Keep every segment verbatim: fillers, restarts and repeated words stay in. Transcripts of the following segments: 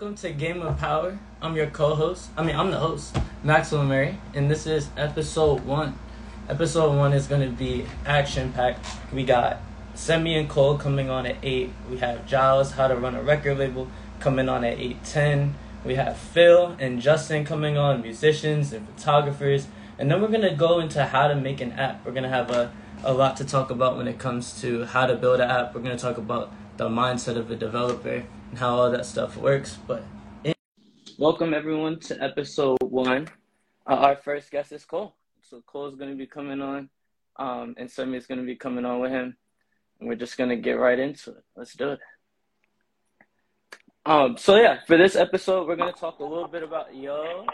Welcome to Game of Power. I'm your co-host. I mean, I'm the host, Maxwell Murray, and this is episode one. Episode one is going to be action-packed. We got Semi and Cole coming on at eight. We have Giles, How to Run a Record Label, coming on at eight ten. We have Phil and Justin coming on, musicians and photographers. And then we're going to go into how to make an app. We're going to have a, a lot to talk about when it comes to how to build an app. We're going to talk about the mindset of a developer and how all that stuff works. But in- welcome everyone to episode one. Uh, our first guest is Cole. So Cole's going to be coming on, um, and Semi's going to be coming on with him. And we're just going to get right into it. Let's do it. Um. So yeah, for this episode, we're going to talk a little bit about yo.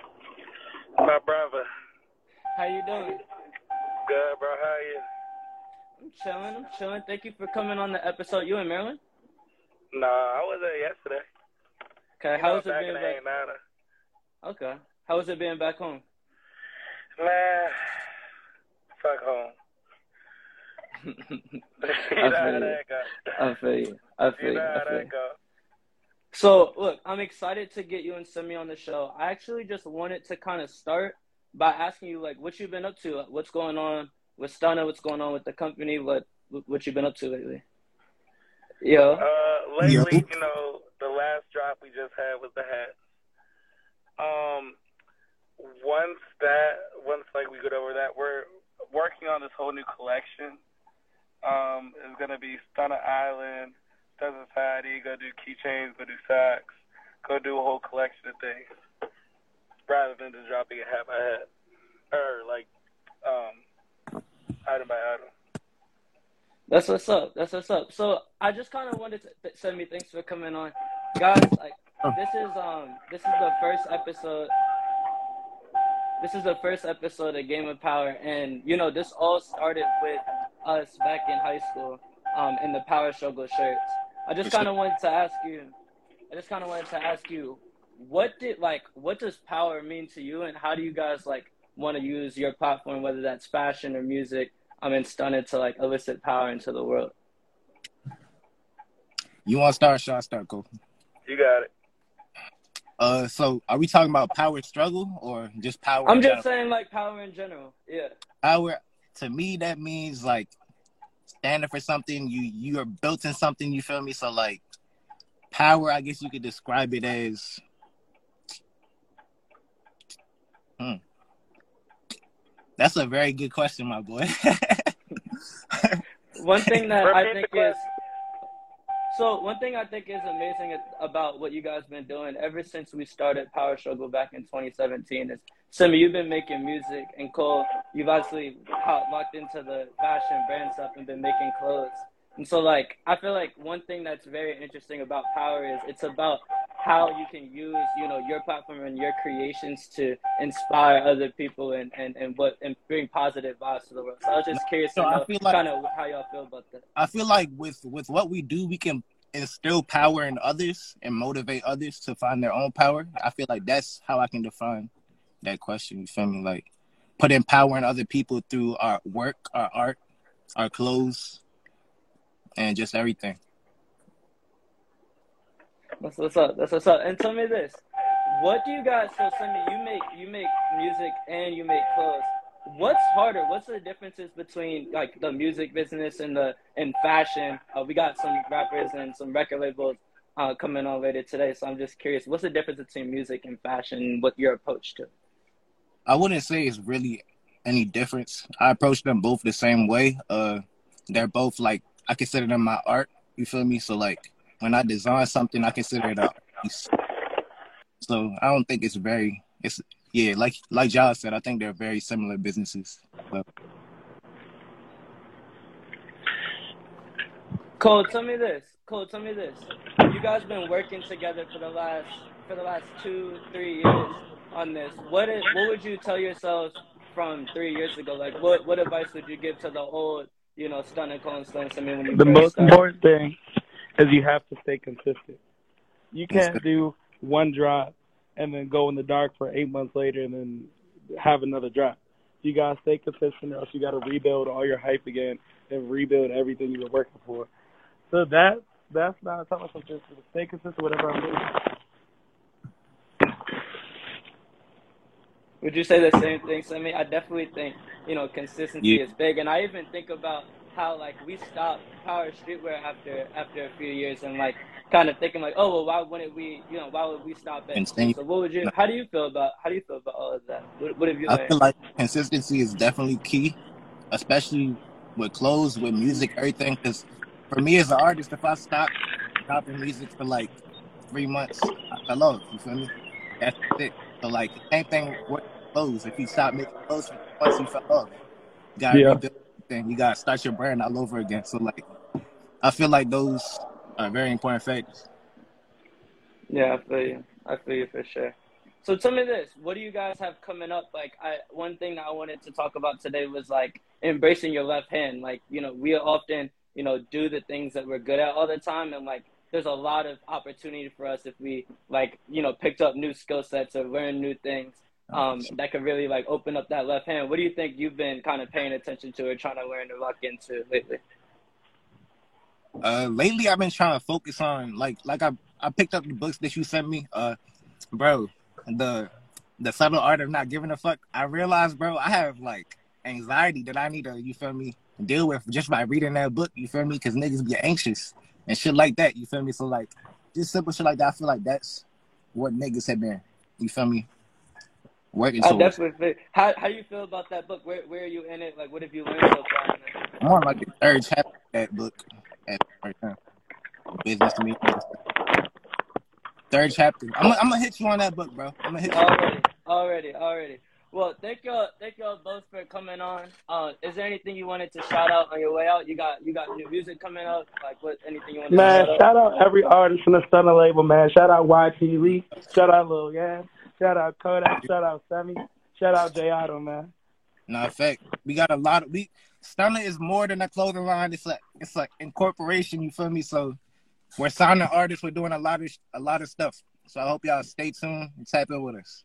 My brother. How you doing? Good, bro. How are you? I'm chilling. I'm chilling. Thank you for coming on the episode. You in Maryland? Nah, I was there yesterday. Okay, how was it being back? Okay, how was it being back home? Man, fuck home. I feel you. I feel you. I feel you. I feel you. So, look, I'm excited to get you and Semi on the show. I actually just wanted to kind of start by asking you, like, what you've been up to, what's going on with Stunna, what's going on with the company, what what you've been up to lately. Yo. Uh, lately, yep. You know, the last drop we just had was the hats. Um, once that, once like we get over that, we're working on this whole new collection. Um, it's gonna be Stunna Island, Stunna Society. Go do keychains, go do socks, go do a whole collection of things, rather than just dropping a hat by hat or like um, item by item. That's what's up. That's what's up. So I just kind of wanted to th- send me thanks for coming on, guys. Like this is um this is the first episode. This is the first episode of Game of Power, and you know this all started with us back in high school, um in the Power Struggle shirts. I just kind of wanted to ask you. I just kind of wanted to ask you, what did like what does power mean to you, and how do you guys like want to use your platform, whether that's fashion or music? I'm in Stunna to like elicit power into the world. You want to start, shall I start, Cole? You got it. Uh, so are we talking about power struggle or just power? I'm just saying like power in general. Yeah. Power to me that means like standing for something. You you are built in something. You feel me? So like power, I guess you could describe it as. Hmm. That's a very good question, my boy. One thing that I think is so. One thing I think is amazing about what you guys been doing ever since we started Power Struggle back in twenty seventeen is Semi, you've been making music, and Cole, you've actually locked into the fashion brand stuff and been making clothes. And so, like, I feel like one thing that's very interesting about Power is it's about how you can use, you know, your platform and your creations to inspire other people and, and, and what and bring positive vibes to the world. So I was just curious so to know like, kind of how y'all feel about that. I feel like with, with what we do, we can instill power in others and motivate others to find their own power. I feel like that's how I can define that question. You feel me? Like putting power in other people through our work, our art, our clothes, and just everything. That's what's up. That's what's up. And tell me this: what do you guys? So, Semi, you make you make music and you make clothes. What's harder? What's the differences between like the music business and the and fashion? Uh, we got some rappers and some record labels uh, coming on later today, so I'm just curious: what's the difference between music and fashion? And what your approach to? I wouldn't say it's really any difference. I approach them both the same way. Uh, they're both like I consider them my art. You feel me? So like. When I design something, I consider it a piece. So I don't think it's very, it's yeah, like like Giles said, I think they're very similar businesses. So. Cole, tell me this. Cole, tell me this. You guys been working together for the last for the last two, three years on this. What is what would you tell yourselves from three years ago? Like what, what advice would you give to the old, you know, Stunna, Cole, and Stunna? I mean, when you the most started? Important thing. Because you have to stay consistent. You can't do one drop and then go in the dark for eight months later and then have another drop. You got to stay consistent or else you got to rebuild all your hype again and rebuild everything you were working for. So that, that's not talking about something. Stay consistent with whatever I'm doing. Would you say the same thing, Semi? I definitely think, you know, consistency yeah. is big. And I even think about how, like, we stopped Power Streetwear after after a few years and, like, kind of thinking, like, oh, well, why wouldn't we, you know, why would we stop it? So what would you, how do you feel about, how do you feel about all of that? What, what have you learned? I feel like consistency is definitely key, especially with clothes, with music, everything. Because for me as an artist, if I stop dropping music for, like, three months, I love it, you feel me? That's it. So, like, same thing with clothes. If you stop making clothes for three months, you fell off. You got to yeah. rebuild everything. You got to start your brand all over again. So, like, I feel like those are very important factors. Yeah, I feel you. I feel you for sure. So tell me this, what do you guys have coming up? Like, I, one thing that I wanted to talk about today was, like, embracing your left hand. Like, you know, we often, you know, do the things that we're good at all the time. And, like, there's a lot of opportunity for us if we, like, you know, picked up new skill sets or learn new things um, that could really, like, open up that left hand. What do you think you've been kind of paying attention to or trying to learn to lock into lately? Uh, lately, I've been trying to focus on, like, like I I picked up the books that you sent me. Uh, bro, the the subtle art of not giving a fuck. I realized, bro, I have, like, anxiety that I need to, you feel me, deal with just by reading that book, you feel me, because niggas get anxious and shit like that, you feel me? So, like, just simple shit like that, I feel like that's what niggas have been, you feel me, working towards. I definitely feel, how, how do you feel about that book? Where where are you in it? Like, what have you learned so far? I'm on, like, the third chapter of that book at right now. Business to me. Third chapter. I'm going to hit you on that book, bro. I'm going to hit you. Already, already, already. Well, thank y'all, thank y'all both for coming on. Uh, is there anything you wanted to shout out on your way out? You got, you got new music coming up. Like, what? Anything you wanted man, to shout out? Man, shout out every artist in the Stunna label, man. Shout out Y T V. Shout out Lil' Gans. Shout out Kodak. Shout out Semi. Shout out J Otto, man. Nah, fact, we got a lot of we. Stunna is more than a clothing line. It's like it's like incorporation. You feel me? So we're signing artists. We're doing a lot of a lot of stuff. So I hope y'all stay tuned and tap in with us.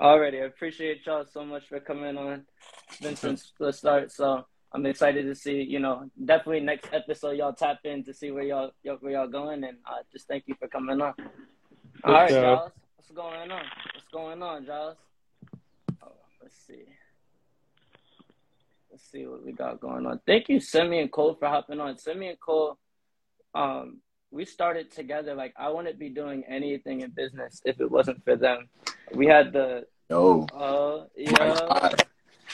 Already, I appreciate y'all so much for coming on. It's been since the start, so I'm excited to see, you know, definitely next episode y'all tap in to see where y'all, where y'all going, and uh, just thank you for coming on. All right, Giles, what's going on? What's going on, Giles? Oh, let's see. Let's see what we got going on. Thank you, Semi and Cole, for hopping on. Semi and Cole, um, we started together. Like, I wouldn't be doing anything in business if it wasn't for them. We had the yo, uh, yeah.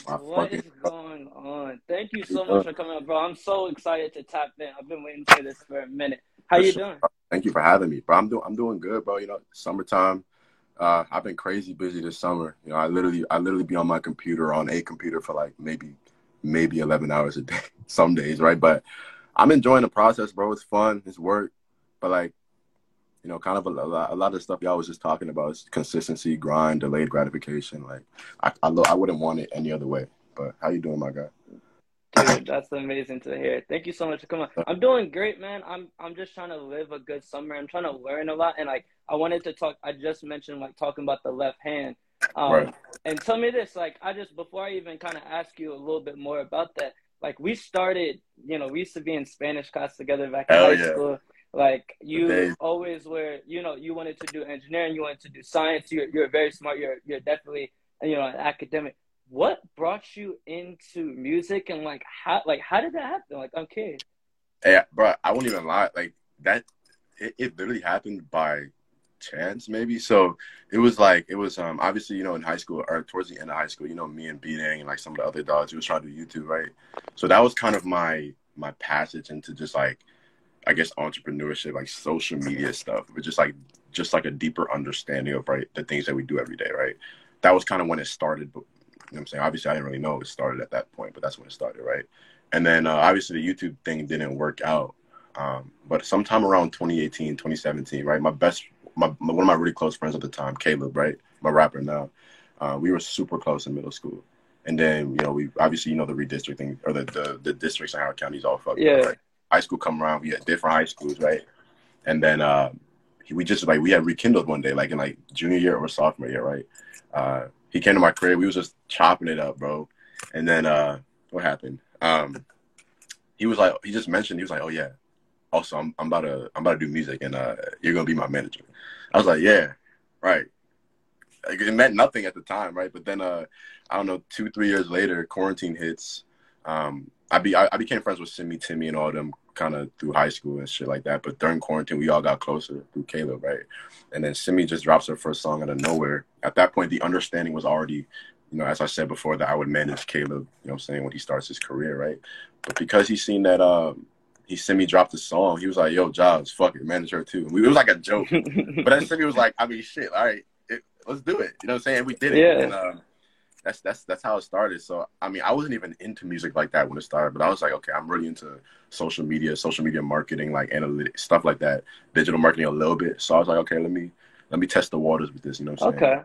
My what is going on? Thank you so much for coming up, bro. I'm so excited to tap in. I've been waiting for this for a minute. How you doing? Thank you for having me, bro. I'm doing, I'm doing good, bro. You know, summertime. Uh, I've been crazy busy this summer. You know, I literally, I literally be on my computer, on a computer for like maybe, maybe eleven hours a day. Some days, right? But I'm enjoying the process, bro. It's fun. It's work, but like. You know, kind of a, a, lot, a lot of the stuff y'all was just talking about is consistency, grind, delayed gratification. Like, I I, lo- I wouldn't want it any other way. But how you doing, my guy? Dude, that's amazing to hear. Thank you so much for coming on. I'm doing great, man. I'm I'm just trying to live a good summer. I'm trying to learn a lot. And, like, I wanted to talk. I just mentioned, like, talking about the left hand. Um, right. And tell me this. Like, I just, before I even kind of ask you a little bit more about that, like, we started, you know, we used to be in Spanish class together back in hell high yeah. school. Like, you Dave. always were, you know, you wanted to do engineering, you wanted to do science, you're, you're very smart, you're you're definitely, you know, an academic. What brought you into music and, like, how like how did that happen? Like, I'm kidding. Yeah, bro, I won't even lie. Like, that, it, it literally happened by chance, maybe. So, it was like, it was, um obviously, you know, in high school, or towards the end of high school, you know, me and B-Dang and, like, some of the other dogs, we was trying to do YouTube, right? So, that was kind of my my passage into just, like, I guess entrepreneurship, like social media stuff, but just like just like a deeper understanding of right the things that we do every day, right? That was kind of when it started. But, you know what I'm saying, obviously, I didn't really know it started at that point, but that's when it started, right? And then uh, obviously the YouTube thing didn't work out, um, but sometime around twenty eighteen, twenty seventeen, right? My best, my one of my really close friends at the time, Caleb, right, my rapper now, uh, we were super close in middle school, and then you know we obviously you know the redistricting or the the, the districts in Howard County is all fucked yeah. up, right? High school come around, we had different high schools, right? And then uh, we just like we had rekindled one day, like in like junior year or sophomore year, right? Uh, he came to my crib, we was just chopping it up, bro. And then uh, what happened? Um, he was like, he just mentioned, he was like, oh yeah, also I'm I'm about to I'm about to do music, and uh, you're gonna be my manager. I was like, yeah, right. like, it meant nothing at the time, right? But then, uh, I don't know, two, three years later, quarantine hits. Um, I be I, I became friends with Semi, Timmy, and all them kind of through high school and shit like that. But during quarantine, we all got closer through Caleb, right? And then Semi just drops her first song out of nowhere. At that point, the understanding was already, you know, as I said before, that I would manage Caleb, you know what I'm saying, when he starts his career, right? But because he seen that, um, he Semi dropped the song, he was like, yo, Giles, fuck it, manage her too. And we, it was like a joke. But then Semi was like, I mean, shit, all right, it, let's do it. You know what I'm saying? We did it. Yeah. And, uh, that's, that's, that's how it started. So, I mean, I wasn't even into music like that when it started, but I was like, okay, I'm really into social media, social media marketing, like analytics, stuff like that, digital marketing a little bit. So I was like, okay, let me, let me test the waters with this, you know what I'm okay. saying? Okay.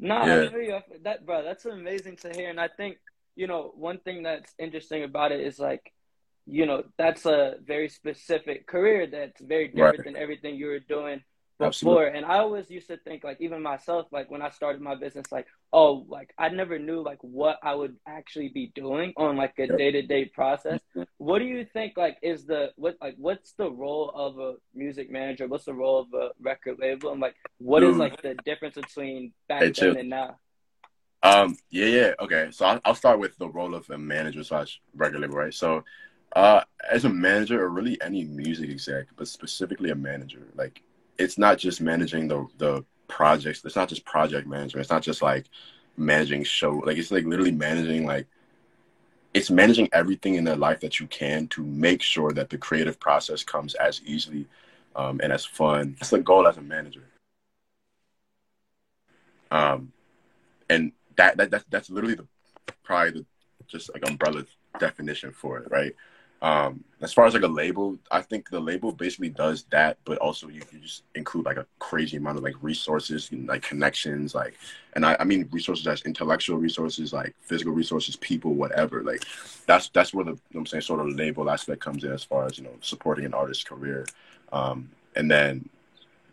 No, yeah. I hear you. That, bro, that's amazing to hear. And I think, you know, one thing that's interesting about it is, like, you know, that's a very specific career that's very different right. than everything you were doing before. Absolutely. And I always used to think, like, even myself, like, when I started my business, like, oh, like, I never knew, like, what I would actually be doing on, like, a yep. day-to-day process. What do you think, like, is the, what, like, what's the role of a music manager? What's the role of a record label? And, like, what Dude. is, like, the difference between back hey, then chill. and now? Um, yeah, yeah, okay. So I'll, I'll start with the role of a manager slash record label, right? So, Uh, as a manager, or really any music exec, but specifically a manager, like, it's not just managing the the projects. It's not just project management. It's not just like managing show. Like, it's like literally managing, like, it's managing everything in their life that you can to make sure that the creative process comes as easily um, and as fun. That's the goal as a manager. Um, and that that that's, that's literally the probably the just like umbrella definition for it, right? Um, as far as like a label, I think the label basically does that, but also you can just include like a crazy amount of like resources and like connections, like, and I, I mean resources as intellectual resources, like physical resources, people, whatever. Like, that's that's where the, you know what I'm saying, sort of label aspect comes in as far as, you know, supporting an artist's career. Um, and then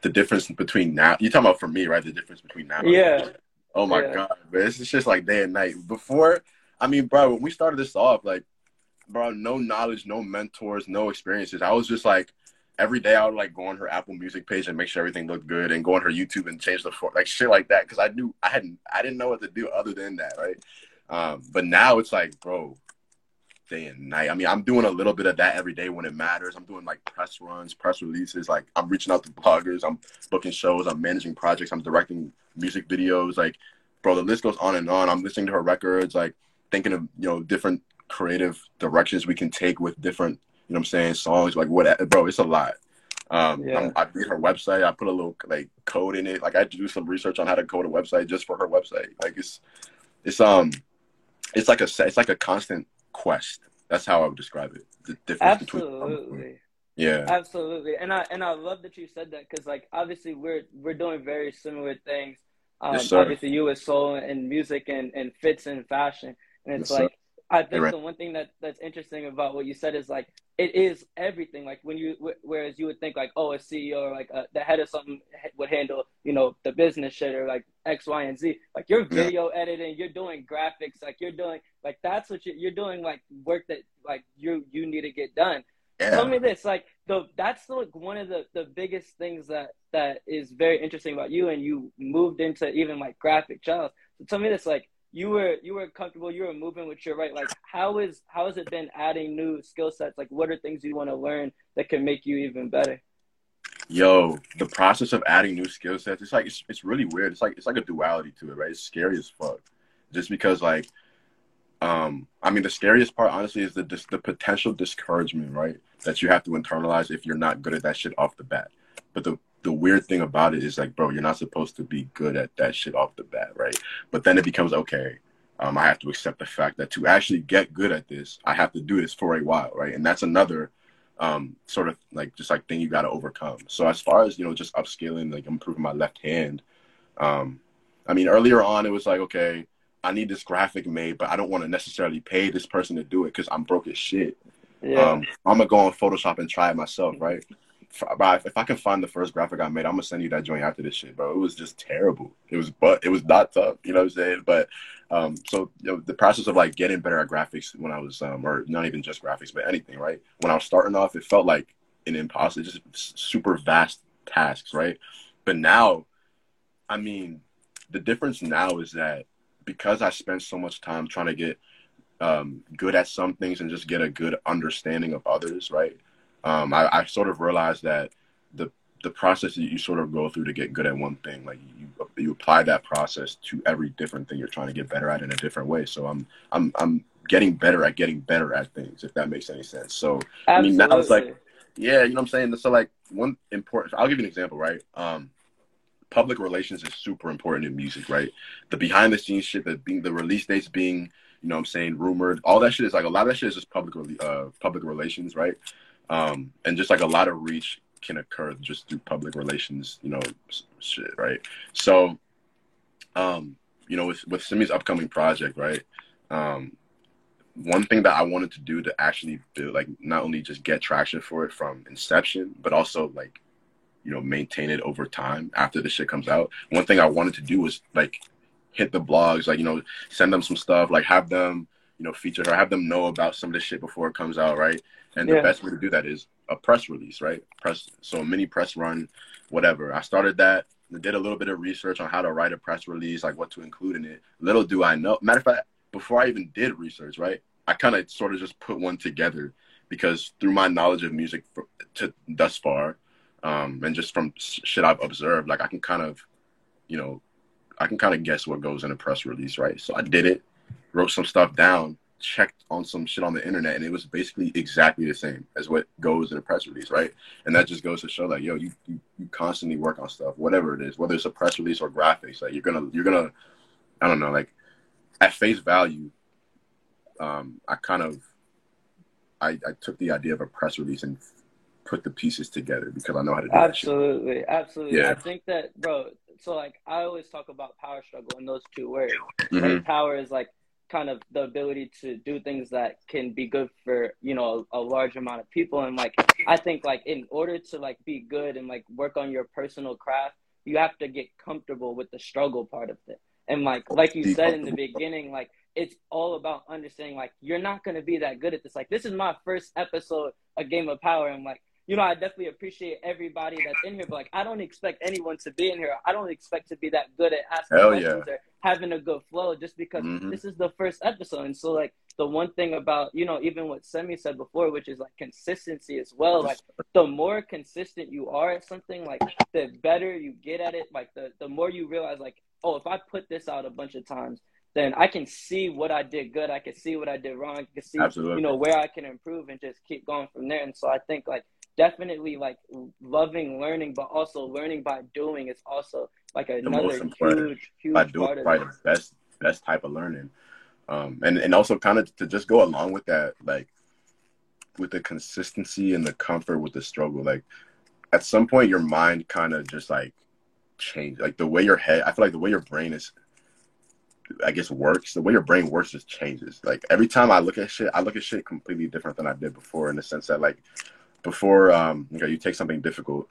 the difference between now, you're talking about for me, right? The difference between now. Yeah. And, oh my yeah. God, man, it's just like day and night. Before, I mean, bro, when we started this off, like, bro, no knowledge, no mentors, no experiences. I was just like, every day I would like go on her Apple Music page and make sure everything looked good, and go on her YouTube and change the for like shit like that, because I knew I hadn't, I didn't know what to do other than that, right? Um, but now it's like, bro, day and night. I mean, I'm doing a little bit of that every day when it matters. I'm doing like press runs, press releases. Like, I'm reaching out to bloggers. I'm booking shows. I'm managing projects. I'm directing music videos. Like, bro, the list goes on and on. I'm listening to her records. Like, thinking of, you know, different creative directions we can take with different, you know what I'm saying, songs, like, what, bro, it's a lot. Um, yeah. I did her website. I put a little, like, code in it. Like, I had to do some research on how to code a website just for her website. Like, it's, it's, um, it's like a, it's like a constant quest. That's how I would describe it. The difference Absolutely. between. Yeah. Absolutely. And I, and I love that you said that, because, like, obviously we're, we're doing very similar things. Um, yes, obviously you with soul and music and, and fits and fashion. And it's yes, like, sir. I think right. the one thing that, that's interesting about what you said is, like, it is everything. Like, when you, wh whereas you would think, like, oh, a C E O or, like, a, the head of something would handle, you know, the business shit or, like, X, Y, and Z. Like, you're video yeah. editing, you're doing graphics, like, you're doing, like, that's what you, you're doing, like, work that, like, you you need to get done. Yeah. Tell me this, like, the, that's, like, one of the, the biggest things that, that is very interesting about you, and you moved into even, like, graphic jobs. So tell me this, like, You were you were comfortable. You were moving with your right. Like, how is how has it been adding new skill sets? Like, what are things you want to learn that can make you even better? Yo, the process of adding new skill sets. It's like it's it's really weird. It's like it's like a duality to it, right? It's scary as fuck. Just because, like, um, I mean, the scariest part, honestly, is the the potential discouragement, right? That you have to internalize if you're not good at that shit off the bat. But the The weird thing about it is, like, bro, you're not supposed to be good at that shit off the bat, right? But then it becomes, okay, um, I have to accept the fact that to actually get good at this, I have to do this for a while, right? And that's another um, sort of, like, just, like, thing you got to overcome. So as far as, you know, just upscaling, like, improving my left hand, um, I mean, earlier on, it was like, okay, I need this graphic made, but I don't want to necessarily pay this person to do it because I'm broke as shit. Yeah. Um, I'm going to go on Photoshop and try it myself, right? If I can find the first graphic I made, I'm gonna send you that joint after this shit, bro. It was just terrible. It was, but it was not tough. You know what I'm saying? But um, so you know, the process of like getting better at graphics when I was, um, or not even just graphics, but anything, right? When I was starting off, it felt like an impossible, just super vast tasks, right? But now, I mean, the difference now is that because I spent so much time trying to get um, good at some things and just get a good understanding of others, right? Um, I, I sort of realized that the the process that you sort of go through to get good at one thing, like you you apply that process to every different thing you're trying to get better at in a different way. So I'm I'm I'm getting better at getting better at things, if that makes any sense. So absolutely. I mean, now it's like, yeah, you know what I'm saying? So like one important, I'll give you an example, right? Um, public relations is super important in music, right? The behind the scenes shit, that being the release dates being, you know what I'm saying, rumored, all that shit is like, a lot of that shit is just public, uh, public relations, right? Um, and just like a lot of reach can occur just through public relations, you know, shit, right? So, um, you know, with, with Semi's upcoming project, right? Um, one thing that I wanted to do to actually build, like, not only just get traction for it from inception, but also like, you know, maintain it over time after this shit comes out. One thing I wanted to do was like hit the blogs, like, you know, send them some stuff, like have them, you know, feature her, have them know about some of this shit before it comes out, right? And yeah. the best way to do that is a press release, right? Press, so a mini press run, whatever. I started that, did a little bit of research on how to write a press release, like what to include in it. Little do I know, matter of fact, before I even did research, right, I kind of sort of just put one together because through my knowledge of music for, to thus far, um, and just from shit I've observed, like I can kind of, you know, I can kind of guess what goes in a press release, right? So I did it, wrote some stuff down, checked on some shit on the internet, and it was basically exactly the same as what goes in a press release, right? And that just goes to show, like, yo, you you, you constantly work on stuff, whatever it is, whether it's a press release or graphics, like you're gonna you're gonna, I don't know, like. At face value, um, I kind of, I, I took the idea of a press release and put the pieces together because I know how to do that shit. Absolutely, absolutely. Yeah. I think that, bro, so like I always talk about power struggle in those two words. Mm-hmm. Like power is like kind of the ability to do things that can be good for, you know, a, a large amount of people. And like, I think like in order to like be good and like work on your personal craft, you have to get comfortable with the struggle part of it. And like, like you said in the beginning, like it's all about understanding, like you're not gonna be that good at this. Like this is my first episode of Game of Power, and like, you know, I definitely appreciate everybody that's in here, but like I don't expect anyone to be in here. I don't expect to be that good at asking Hell questions yeah. or having a good flow just because mm-hmm. this is the first episode. And so like the one thing about, you know, even what Semi said before, which is like consistency as well. Like the more consistent you are at something, like the better you get at it. Like the the more you realize, like, oh, if I put this out a bunch of times, then I can see what I did good. I can see what I did wrong. I can see, Absolutely. you know, where I can improve and just keep going from there. And so I think, like, definitely, like, loving learning, but also learning by doing is also, like, another huge, huge part of it. By doing, that's, that's type of learning. Um, and, and also kind of to just go along with that, like, with the consistency and the comfort with the struggle, like, at some point your mind kind of just, like, change, like the way your head, I feel like the way your brain is, I guess works, the way your brain works just changes. Like every time I look at shit, I look at shit completely different than I did before, in the sense that like before, um, you know, you take something difficult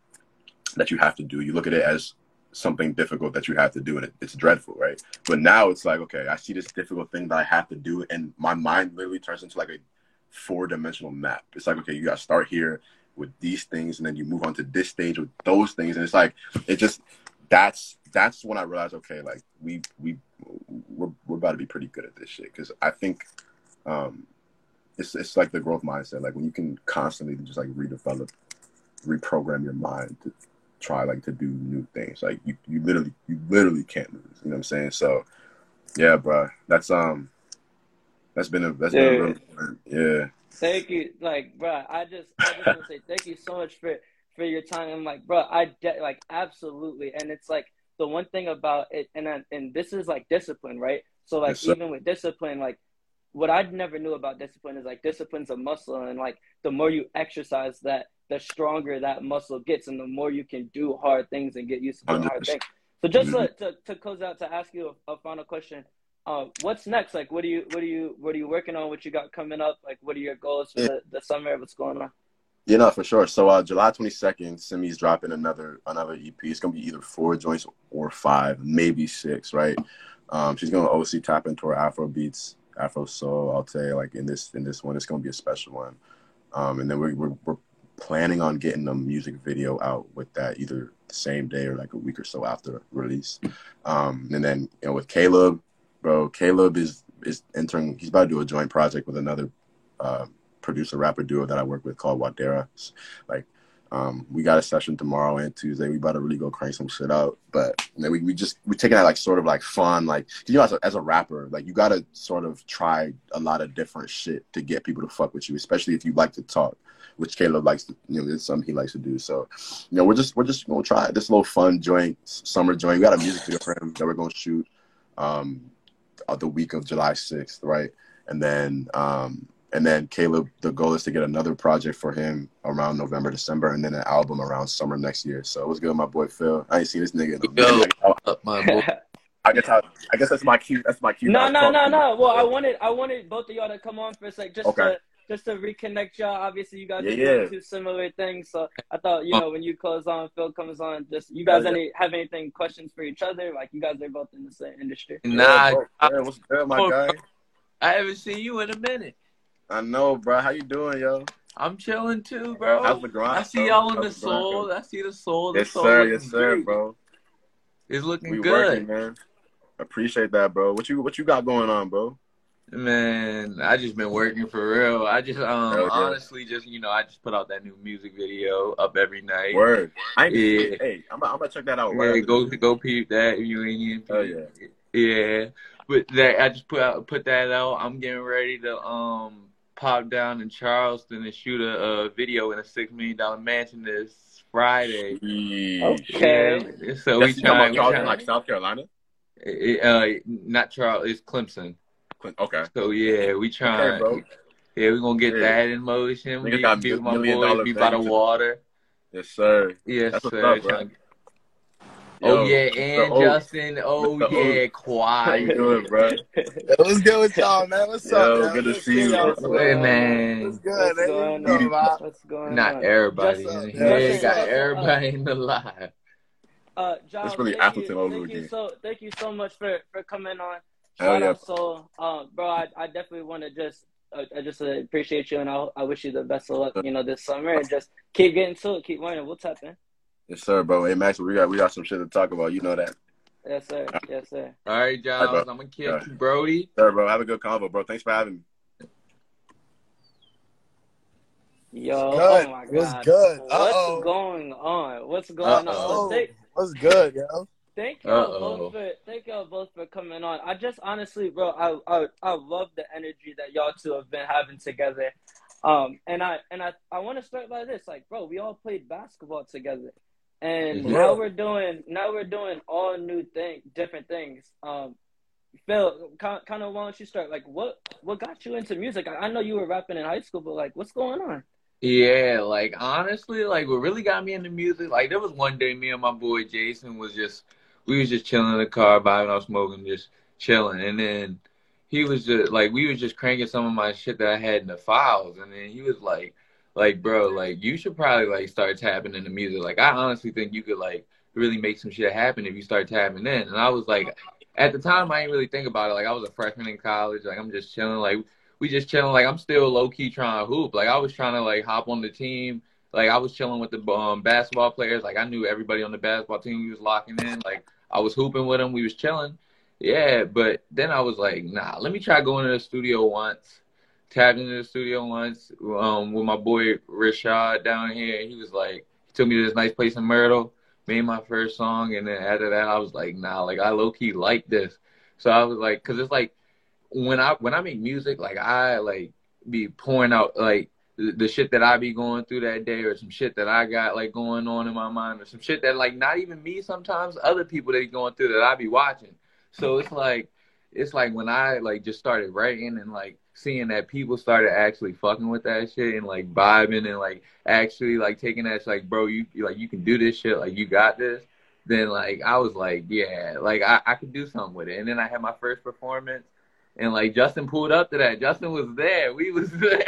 that you have to do, you look at it as something difficult that you have to do, and it, it's dreadful, right? But now it's like, okay, I see this difficult thing that I have to do, and my mind literally turns into like a four-dimensional map. It's like, okay, you gotta start here with these things, and then you move on to this stage with those things, and it's like, it just, That's that's when I realized, okay, like we we we're, we're about to be pretty good at this shit, because I think um, it's it's like the growth mindset, like when you can constantly just like redevelop, reprogram your mind to try like to do new things, like you, you literally you literally can't lose, you know what I'm saying? So yeah, bro, that's um that's been a that's Dude, been a real point. Yeah. Thank you, like bro, I just I just want to say thank you so much for. for your time. I'm like, bro, I de- like absolutely. And it's like the one thing about it, and I, and this is like discipline, right? So like yes, even with discipline, like what I never knew about discipline is like discipline's a muscle, and like the more you exercise that, the stronger that muscle gets, and the more you can do hard things and get used to doing hard things. So just mm-hmm. to, to to close out, to ask you a, a final question, uh, what's next? Like, what do you what do you what are you working on? What you got coming up? Like, what are your goals for yeah. the, the summer? What's going on? Yeah, no, for sure. So uh, July twenty-second, Semi's dropping another another E P. It's going to be either four joints or five, maybe six, right? Um, she's going to O C tap into her Afro beats, Afro soul, I'll tell you, like in this in this one. It's going to be a special one. Um, and then we're, we're, we're planning on getting a music video out with that either the same day or like a week or so after release. Um, and then, you know, with Caleb, bro, Caleb is, is entering, he's about to do a joint project with another uh, producer rapper duo that I work with called Wadera. Like, um, we got a session tomorrow and Tuesday. We about to really go crank some shit out. But you know, we, we just, we're taking that like sort of like fun, like, you know, as a, as a rapper, like you got to sort of try a lot of different shit to get people to fuck with you, especially if you like to talk, which Caleb likes to, you know, there's something he likes to do. So, you know, we're just, we're just going to try this little fun joint, summer joint. We got a music video for him that we're going to shoot um, the week of July sixth. Right. And then, um, And then Caleb, the goal is to get another project for him around November, December, and then an album around summer next year. So it was good, my boy Phil. I ain't seen this nigga in a minute. I guess I, I guess that's my cue. That's my cue. No, no, no, no. Well, I wanted I wanted both of y'all to come on for a sec, just okay. to just to reconnect y'all. Obviously, you guys yeah, yeah. do two similar things. So I thought, you know, when you close on, Phil comes on. Just you guys oh, yeah. any have anything questions for each other? Like you guys are both in the same industry. Nah, yeah, what's good, my oh, guy? I haven't seen you in a minute. I know, bro. How you doing, yo? I'm chilling too, bro. How's the grind? I see y'all in the soul. I see the soul. The yes, soul sir. Yes, sir, great. Bro. It's looking we good, working, man. Appreciate that, bro. What you What you got going on, bro? Man, I just been working for real. I just, um, okay. honestly, just you know, I just put out that new music video up every night. Word. I ain't, yeah. Hey, I'm gonna check that out. Right yeah, go this. Go peep that if you ain't. Oh yeah. Yeah, but that I just put out, put that out. I'm getting ready to um. pop down in Charleston and shoot a, a video in a six million dollar mansion this Friday. Okay. Yeah. So that's we trying Charleston, like South Carolina. It, uh, not Charleston. It's Clemson. Cl- okay. So yeah, we trying. Okay, yeah, we gonna get yeah. that in motion. We got be, be my boy, be by the water. Yes, sir. Yes, that's sir. What's up, oh, yo, yeah, and Justin. Oh, yeah, quiet. How you doing, bro? What's good with y'all, man? What's yo, up, man? Good to see you. What's good, man? What's good, man? What's going on? What's going Not on? everybody. Justin, yeah, Justin, got everybody in the live. Uh, Giles, it's really Appleton all over again. So, thank you so much for, for coming on. Shout out, so, uh, bro, I, I definitely want to just I, I just appreciate you, and I, I wish you the best of luck, you know, this summer, and just keep getting to it, keep learning. We'll tap in. Yes, sir, bro. Hey, Max, we got we got some shit to talk about. You know that. Yes, sir. Yes, sir. All right, Giles. All right, I'm going to kill you, Brody. Sir, bro. Have a good convo, bro. Thanks for having me. Yo, oh, my God. What's good? What's Uh-oh. going on? What's going Uh-oh. on? Take, What's good, yo? Thank y'all, both for, thank y'all both for coming on. I just honestly, bro, I, I, I love the energy that y'all two have been having together. Um, and I and I, I want to start by this. Like, bro, we all played basketball together. And yeah. now we're doing now we're doing all new thing, different things. Um, Phil, kind of why don't you start? Like, what what got you into music? I, I know you were rapping in high school, but like, what's going on? Yeah, like honestly, like what really got me into music? Like, there was one day me and my boy Jason was just we was just chilling in the car, vibing off smoking, just chilling, and then he was just like we was just cranking some of my shit that I had in the files, and then he was like. Like, bro, like, you should probably, like, start tapping into music. Like, I honestly think you could, like, really make some shit happen if you start tapping in. And I was, like, at the time, I didn't really think about it. Like, I was a freshman in college. Like, I'm just chilling. Like, we just chilling. Like, I'm still low-key trying to hoop. Like, I was trying to, like, hop on the team. Like, I was chilling with the um, basketball players. Like, I knew everybody on the basketball team. We was locking in. Like, I was hooping with them. We was chilling. Yeah, but then I was like, nah, let me try going to the studio once. Tapped into the studio once um, with my boy Rashad down here. He was like, he took me to this nice place in Myrtle, made my first song. And then after that, I was like, nah, like I low key like this. So I was like, cause it's like when I, when I make music, like I like be pouring out like the, the shit that I be going through that day or some shit that I got like going on in my mind or some shit that like not even me sometimes, other people that be going through that I be watching. So it's like, it's like when I like just started writing and like, seeing that people started actually fucking with that shit and like vibing and like actually like taking that shit, like bro you like you can do this shit like you got this then like I was like yeah like I, I could do something with it and then I had my first performance and like Justin pulled up to that Justin was there we was there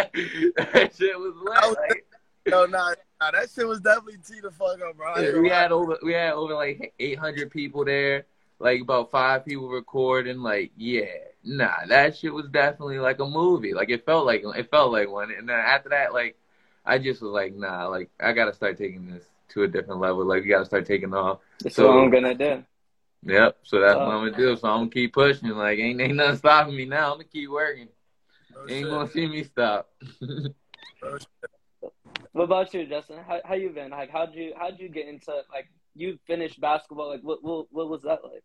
that shit was lit like no nah, nah that shit was definitely T the fuck up bro we remember. had over we had over like eight hundred people there like about five people recording like yeah. Nah, that shit was definitely like a movie. Like it felt like it felt like one. And then after that, like I just was like, nah, like, I got to start taking this to a different level. Like, you got to start taking off. That's so, what I'm going to do. Yep, so that's oh. what I'm going to do. So I'm going to keep pushing. Like, ain't, ain't nothing stopping me now. I'm going to keep working. No ain't going to see me stop. No what about you, Justin? How how you been? Like, how'd you, how'd you get into, like, you finished basketball. Like, what what, what was that like?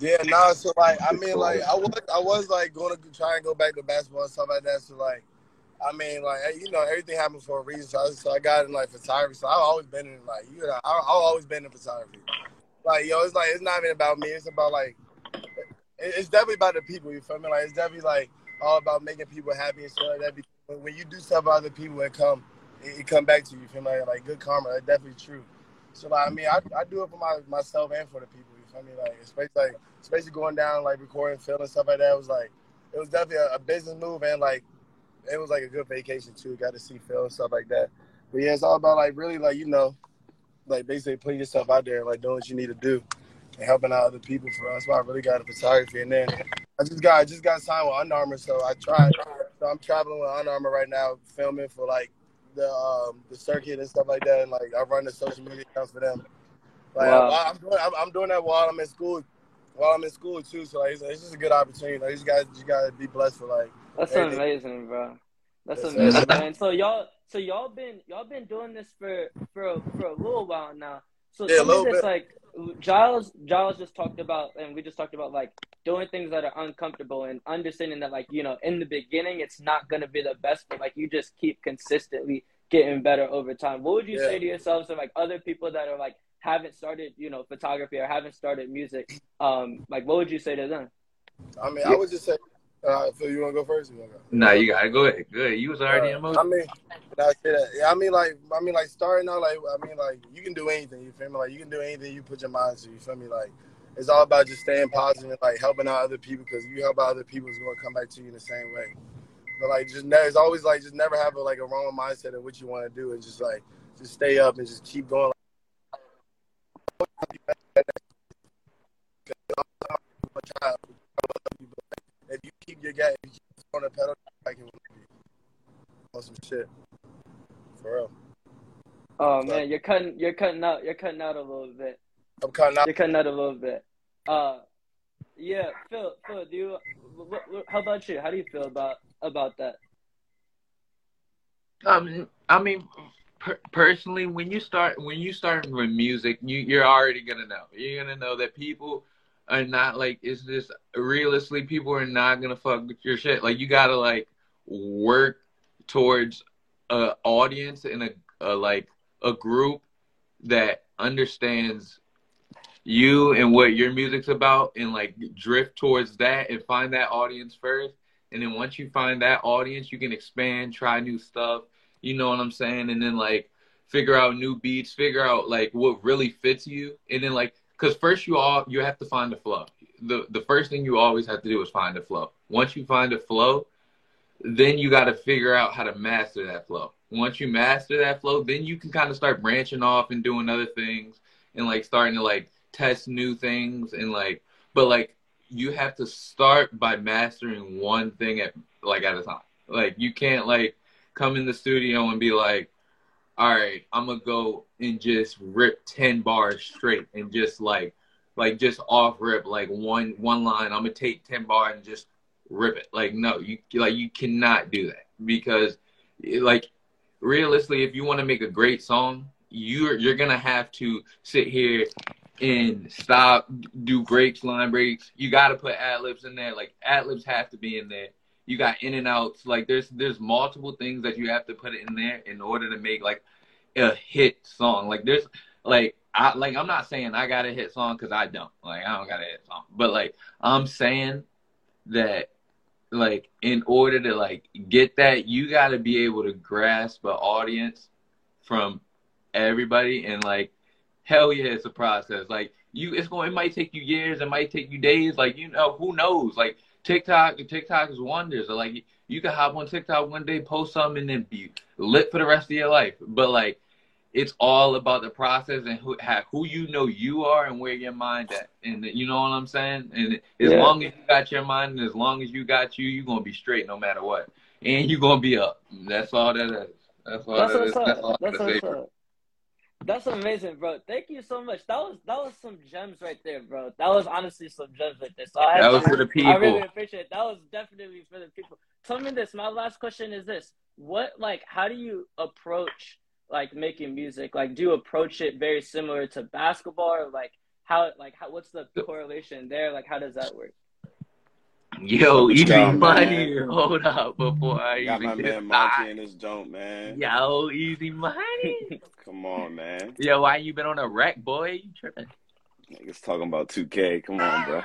Yeah, no, nah, so, like, I mean, like, I was, I was like, going to try and go back to basketball and stuff like that. So, like, I mean, like, you know, everything happens for a reason. So I, so I got in, like, photography. So I've always been in, like, you know, I've always been in photography. Like, yo, it's, like, it's not even about me. It's about, like, it's definitely about the people, you feel me? Like, it's definitely, like, all about making people happy and stuff like that. But when you do stuff for other people, it come, it, it come back to you, you feel me? Like, like, good karma, that's definitely true. So, like, I mean, I, I do it for my, myself and for the people, you feel me? Like, especially, like, especially going down, like, recording, filming, stuff like that. It was, like, it was definitely a, a business move and, like, it was, like, a good vacation, too. Got to see Phil and stuff like that. But, yeah, it's all about, like, really, like, you know, like, basically putting yourself out there and, like, doing what you need to do and helping out other people. For us. That's why I really got into photography. And then I just got I just got signed with Under Armour, so I tried. So I'm traveling with Under Armour right now, filming for, like, the um, the circuit and stuff like that. And, like, I run the social media accounts for them. Like, wow. I'm, doing, I'm, I'm doing that while I'm in school, while I'm in school, too. So, like, it's, it's just a good opportunity. Like, you just got, you got to be blessed for, like, that's everything. Amazing, bro. That's yes, amazing, yes. man. So y'all, so y'all been y'all been doing this for for a, for a little while now. So yeah, some of this, bit. like Giles, Giles just talked about, and we just talked about like doing things that are uncomfortable and understanding that like you know in the beginning it's not gonna be the best, but like you just keep consistently getting better over time. What would you yeah. say to yourselves and like other people that are like haven't started you know photography or haven't started music? Um, like what would you say to them? I mean, I would just say. Uh, Phil, you want to go first? Or you wanna go? No, you gotta go ahead. Good. You was already uh, in motion. I mean, I, yeah, I mean, like, I mean, like, starting out, like, I mean, like, you can do anything. You feel me? Like, you can do anything you put your mind to. You feel me? Like, it's all about just staying positive, and, like, helping out other people. Because you help out other people, it's gonna come back to you in the same way. But like, just never, it's always like, just never have a, like a wrong mindset of what you want to do, and just like, just stay up and just keep going. Like, if you keep your guy on the pedal, I can on some shit. For real. Oh so, man, you're cutting, you're cutting out, you're cutting out a little bit. I'm cutting out. You're cutting out a little bit. Uh, yeah, Phil, Phil, do you? What, what, how about you? How do you feel about about that? Um, I mean, per- personally, when you start when you start with music, you you're already gonna know. You're gonna know that people. Are not like it's just realistically people are not gonna fuck with your shit. Like you gotta like work towards a audience and a, a like a group that understands you and what your music's about, and like drift towards that and find that audience first. And then once you find that audience, you can expand, try new stuff. You know what I'm saying? And then like figure out new beats, figure out like what really fits you, and then like. Because first you all you have to find the flow. The the first thing you always have to do is find the flow. Once you find the flow, then you got to figure out how to master that flow. Once you master that flow, then you can kind of start branching off and doing other things and like starting to like test new things and like. But like you have to start by mastering one thing at like at a time. Like you can't like come in the studio and be like. All right, I'm gonna go and just rip ten bars straight and just like, like just off rip like one one line. I'm gonna take ten bars and just rip it. Like no, you like you cannot do that because, like, realistically, if you want to make a great song, you're you're gonna have to sit here and stop, do breaks, line breaks. You gotta put ad libs in there. Like ad libs have to be in there. You got in and outs. Like there's there's multiple things that you have to put in there in order to make like a hit song. Like there's like I like I'm not saying I got a hit song because I don't. Like I don't got a hit song. But like I'm saying that like in order to like get that, you gotta be able to grasp an audience from everybody and like hell yeah, it's a process. Like you it's going it might take you years, it might take you days, like you know, who knows? Like TikTok, TikTok is wonders. Like you can hop on TikTok one day, post something, and then be lit for the rest of your life. But like, it's all about the process and who who you know you are and where your mind's at. And you know what I'm saying. And as yeah. long as you got your mind, and as long as you got you, you're gonna be straight no matter what, and you're gonna be up. That's all that is. That's all. That's that what's up. All that's what's up. That's amazing, bro. Thank you so much. That was that was some gems right there, bro. That was honestly some gems right there. So I that was to, for the people. I really appreciate it. That was definitely for the people. Tell me this. My last question is this: What like? How do you approach like making music? Like, do you approach it very similar to basketball? Or, like, how? Like, how? What's the correlation there? Like, how does that work? Yo, you easy money. Man. Hold up before I got even my get man Monty high. In his dome, man. Yo, easy money. Come on, man. Yo, why you been on a wreck, boy? You tripping? Niggas talking about two K. Come on, bro.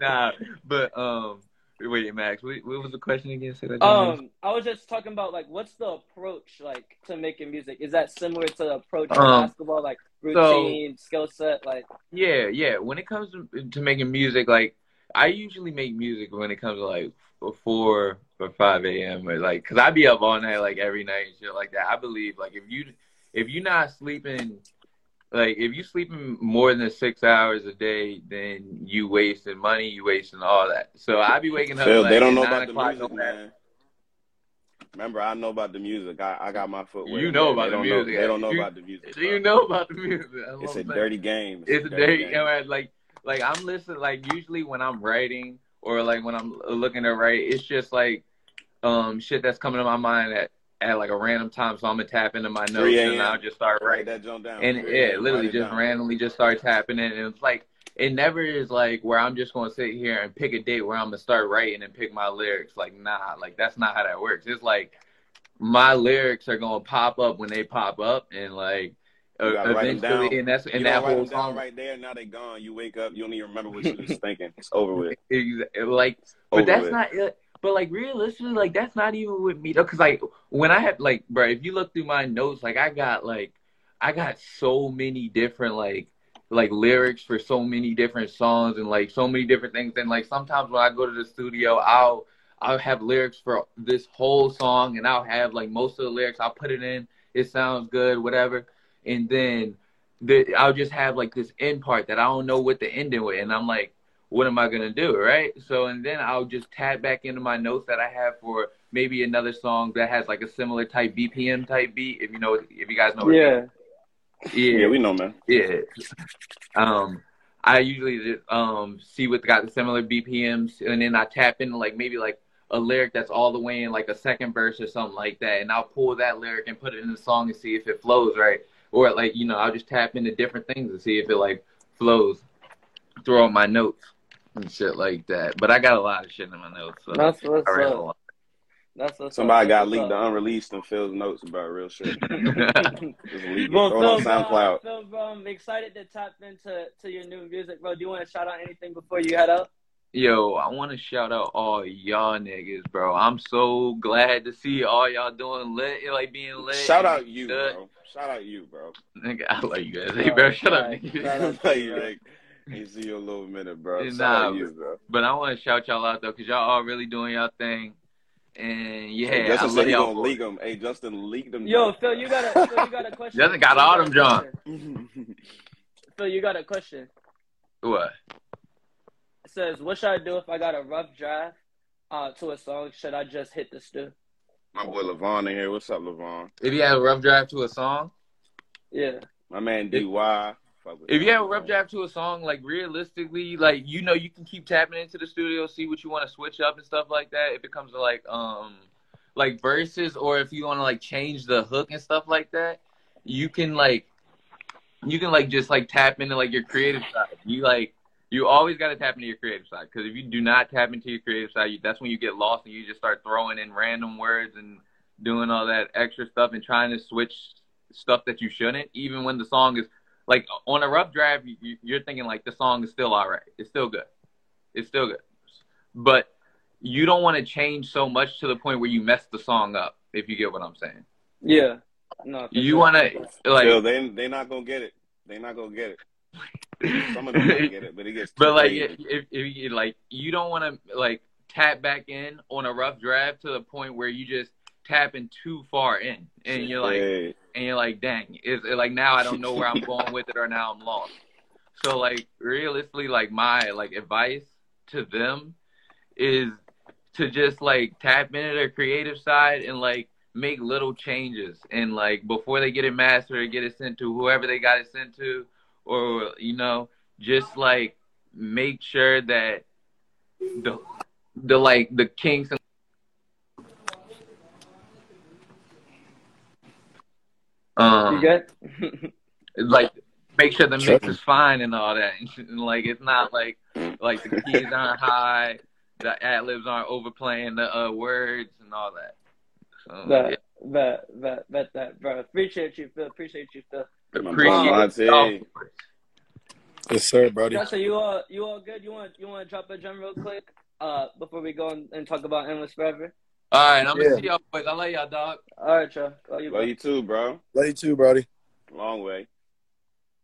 Nah, but um, wait, Max. What, what was the question again? Say that um, again. I was just talking about like, what's the approach like to making music? Is that similar to the approach to um, basketball, like routine, so, skill set, like? Yeah, yeah. When it comes to, to making music, like. I usually make music when it comes to, like, before or five A M or, like, because I be up all night, like, every night and shit like that. I believe, like, if you, if you're not sleeping, like, if you sleeping more than six hours a day, then you wasting money, you wasting all that. So I be waking up, Phil, like, they don't know about the music, man. Remember, I know about the music. I, I got my foot wet. You know about the music. They don't know about the music. Do you know about the music? It's a dirty game. It's a dirty game. Like, Like, I'm listening, like, usually when I'm writing or, like, when I'm looking to write, it's just, like, um, shit that's coming to my mind at, at like, a random time. So I'm going to tap into my notes and I'll just start writing. Write that jump down. And, yeah, yeah literally just down. randomly just start tapping in. And it's, like, it never is, like, where I'm just going to sit here and pick a date where I'm going to start writing and pick my lyrics. Like, nah, like, that's not how that works. It's, like, my lyrics are going to pop up when they pop up and, like, You gotta write them down. And that's and you that whole write them down song right there. Now they gone. You wake up. You don't even remember what you was thinking. It's over with. Exactly. Like, it's but that's with. not. But like realistically, like that's not even with me though. Cause like when I had like, bro, if you look through my notes, like I got like, I got so many different like, like lyrics for so many different songs and like so many different things. And like sometimes when I go to the studio, I'll I'll have lyrics for this whole song, and I'll have like most of the lyrics. I'll put it in. It sounds good. Whatever. And then the, I'll just have, like, this end part that I don't know what to end it with. And I'm like, what am I going to do, right? So, and then I'll just tap back into my notes that I have for maybe another song that has, like, a similar type B P M type beat, if you know, if you guys know. Yeah. Yeah. Yeah, we know, man. Yeah. Um, I usually just, um see what's got the similar B P Ms, and then I tap into, like, maybe, like, a lyric that's all the way in, like, a second verse or something like that. And I'll pull that lyric and put it in the song and see if it flows, right? Or, like, you know, I'll just tap into different things and see if it, like, flows through all my notes and shit like that. But I got a lot of shit in my notes. So That's what's I up. That's what's Somebody up. got leaked the unreleased and Phil's notes about real shit. Just well, Phil, on SoundCloud. Bro, Phil, bro, I'm excited to tap into to your new music, bro. Do you want to shout out anything before you head out? Yo, I want to shout out all y'all niggas, bro. I'm so glad to see all y'all doing lit, like being lit. Shout out you, stuck. bro. Shout out you, bro. Nigga, I love you guys. Hey, bro, shout out niggas. Shout out you, nigga. You see you a little minute, bro. Shout nah, out you, bro. But I want to shout y'all out, though, because y'all all really doing y'all thing. And, yeah, hey, Justin I love y'all. Gonna leak them. Hey, Justin, leak them. Yo, down. Phil, you got a, Phil, you got a question. Justin got all them, John. Phil, you got a question. What? It says, what should I do if I got a rough draft uh, to a song? Should I just hit the stew? My boy Levon in here. What's up, Levon? If you have a rough draft to a song? Yeah. My man D Y. If, if you have a rough draft to a song, like, realistically, like, you know, you can keep tapping into the studio, see what you want to switch up and stuff like that. If it comes to, like, um, like verses or if you want to, like, change the hook and stuff like that, you can, like, you can, like, just, like, tap into, like, your creative side. You, like. You always got to tap into your creative side because if you do not tap into your creative side, you, that's when you get lost and you just start throwing in random words and doing all that extra stuff and trying to switch stuff that you shouldn't, even when the song is, like, on a rough draft, you, you're thinking, like, the song is still all right. It's still good. It's still good. But you don't want to change so much to the point where you mess the song up, if you get what I'm saying. Yeah. No, you want to, like... Yo, they, they not going to get it. They not going to get it. Some of them don't get it, but it gets but like if, if, if you like you don't want to like tap back in on a rough draft to the point where you just tapping too far in and you're like hey. and you're like dang is it like now I don't know where I'm going with it or now I'm lost. So like realistically like my like advice to them is to just like tap into their creative side and like make little changes, and like before they get it mastered or get it sent to whoever they got it sent to, or you know, just like make sure that the the like the kinks and um you good? Like make sure the mix is fine and all that, and like it's not like like the keys aren't high, the ad-libs aren't overplaying the uh, words and all that. So, that, yeah. that that that that bro, appreciate you, Phil. Appreciate you, Phil. Appreciate you. Yes, sir, brody. Justin, you all you all good? You want you want to drop a gem real quick uh before we go and, and talk about Endless Forever? All right, I'm yeah. gonna see y'all boys. I love y'all, dog. All right, y'all. Love you, bro. Love you too, bro. Love you too, brody. Long way.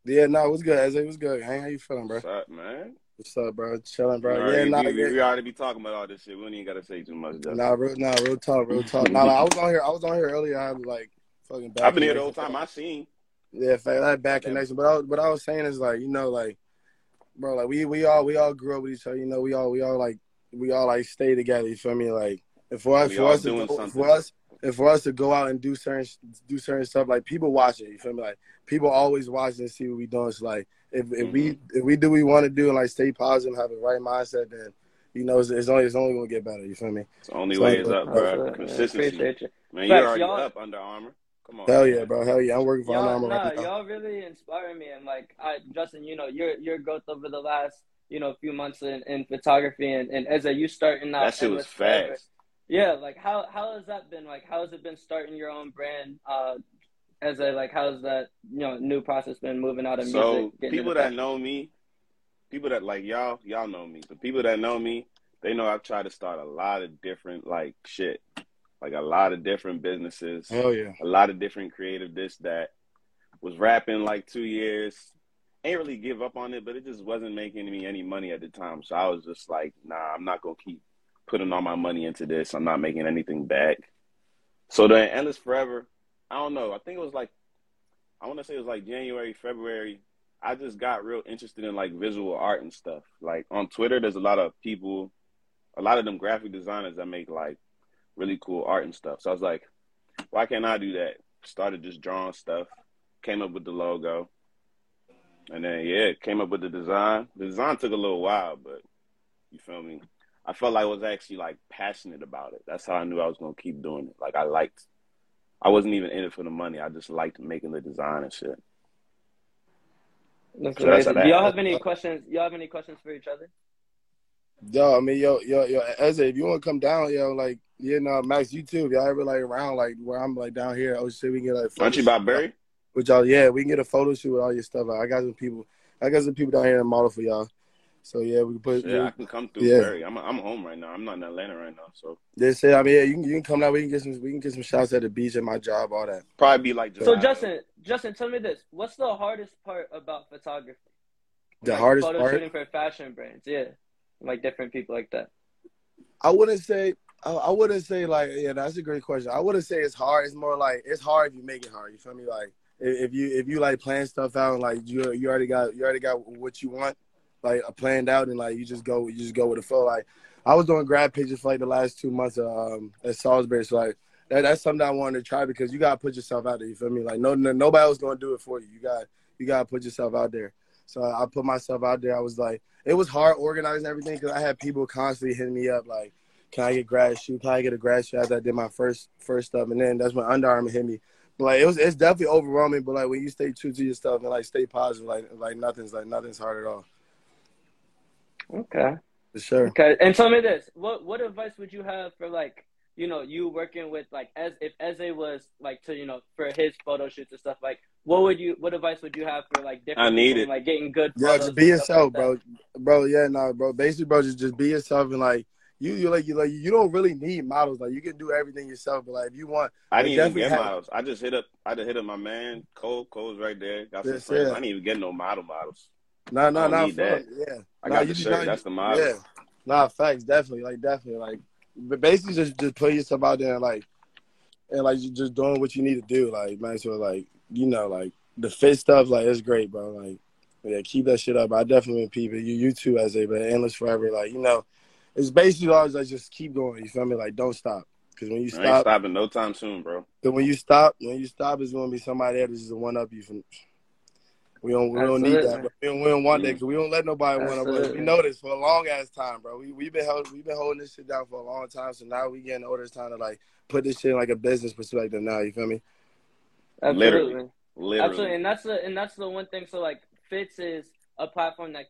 Yeah, no, what's good, Eze? What's good? Hey, how you feeling, bro? What's up, man? What's up, bro? Chilling, bro. Nah, yeah, you, nah, we, yeah. we already be talking about all this shit. We don't even gotta say too much. Though. Nah, real, nah, real talk, real talk. nah, nah, I was on here. I was on here earlier. I was like, fucking. Back I've been here the whole time. I seen. Yeah, fact, I had bad connection. But I, what I was saying is like, you know, like, bro, like we we all we all grew up with each other. You know, we all we all like we all like stay together. You feel me? Like, if for us, for us, to, for us. And for us to go out and do certain do certain stuff, like people watch it, you feel me? Like people always watch and see what we doing. It's so, like if, if mm-hmm. we if we do what we want to do and like stay positive, have the right mindset, then you know it's, it's only it's only gonna get better. You feel me? It's the only so, way is up, bro. Consistency, yeah, you. Man. You're already up, Under Armour. Come on. Hell yeah, bro. Hell yeah. I'm working for Under Armour. Nah, right y'all really inspiring me, and like I, Justin, you know your your growth over the last you know few months in, in photography, and and Eze, you starting out. That shit was fast. Forever. Yeah, like how how has that been? Like, how has it been starting your own brand? Uh, as a like, how's that you know new process been moving out of music? So people that know me, people that like y'all, y'all know me. The people that know me, they know I've tried to start a lot of different like shit, like a lot of different businesses. Hell yeah, a lot of different creative this that was rapping like two years. Ain't really give up on it, but it just wasn't making me any money at the time. So I was just like, nah, I'm not gonna keep putting all my money into this. I'm not making anything back. So then Endless Forever, I don't know. I think it was like, I want to say it was like January, February. I just got real interested in like visual art and stuff. Like on Twitter, there's a lot of people, a lot of them graphic designers that make like really cool art and stuff. So I was like, why can't I do that? Started just drawing stuff, came up with the logo. And then, yeah, came up with the design. The design took a little while, but you feel me? I felt like I was actually, like, passionate about it. That's how I knew I was going to keep doing it. Like, I liked, I wasn't even in it for the money. I just liked making the design and shit. That's so that's do y'all have any questions? Y'all have any questions for each other? Yo, I mean, yo, yo, yo, Eze, if you want to come down, yo, like, you know, Max, you too. If y'all ever, like, around, like, where I'm, like, down here, oh, shit, we can get, like, aren't you by Barry? With y'all, yeah, we can get a photo shoot with all your stuff. Like, I got some people, I got some people down here in the model for y'all. So, yeah, we can put... Yeah, I can come through yeah. Barry. I'm, I'm home right now. I'm not in Atlanta right now, so... They say, I mean, yeah, you can, you can come down. We can get some We can get some shots at the beach, at my job, all that. Probably be like... July. So, Justin, Justin, tell me this. What's the hardest part about photography? The like hardest photo part? Photo shooting for fashion brands, yeah. Like, different people like that. I wouldn't say... I, I wouldn't say, like... Yeah, that's a great question. I wouldn't say it's hard. It's more like... It's hard if you make it hard. You feel me? Like, if you, if you like, plan stuff out and, like, you, you, already got, you already got what you want, like planned out and like you just go you just go with the flow. Like I was doing grad pictures for like the last two months um, at Salisbury. So like that, that's something I wanted to try because you gotta put yourself out there. You feel me? Like no, no nobody else gonna do it for you. You got you gotta put yourself out there. So I put myself out there. I was like, it was hard organizing everything because I had people constantly hitting me up like, can I get grad shoot? Can I get a grad shoot? After I did my first first stuff, and then that's when Under Armour hit me. But like it was, it's definitely overwhelming. But like when you stay true to your stuff and like stay positive, like like nothing's like nothing's hard at all. Okay. For sure. Okay. And tell me this. What what advice would you have for like, you know, you working with like as if Eze was like to, you know, for his photo shoots and stuff, like what would you what advice would you have for like different I need people, it. Like getting good photos? Yeah, just be yourself, like bro. Bro, yeah, no, nah, bro. Basically, bro, just, just be yourself and like you you like you like you don't really need models. Like you can do everything yourself, but like if you want I like, didn't even get have... models. I just hit up I just hit up my man, Cole. Cole's right there. Got some yes, friends. Yeah. I didn't even get no model models. No, no, no, yeah. I nah, got the shirt. Got, that's the model. Yeah, nah, facts, definitely, like, definitely, like, but basically just just put yourself out there and like, and like you just doing what you need to do, like, man. So like, you know, like the fit stuff, like it's great, bro. Like, yeah, keep that shit up. I definitely people you, you too, as a but Endless Forever, like you know, it's basically always like just keep going. You feel me? Like, don't stop. Because when you stop, I ain't stopping no time soon, bro. Because when you stop, when you stop, it's gonna be somebody else just one up you from. We don't, we don't need it, that. Bro. We don't, we don't want mm. that because we don't let nobody That's one up us. We know this for a long ass time, bro. We we've been held, we've been holding this shit down for a long time, so now we getting older. It's time to like put this shit in like a business perspective now. You feel me? Absolutely. Literally. Literally. Absolutely, and that's the and that's the one thing. So like, Fitz is a platform that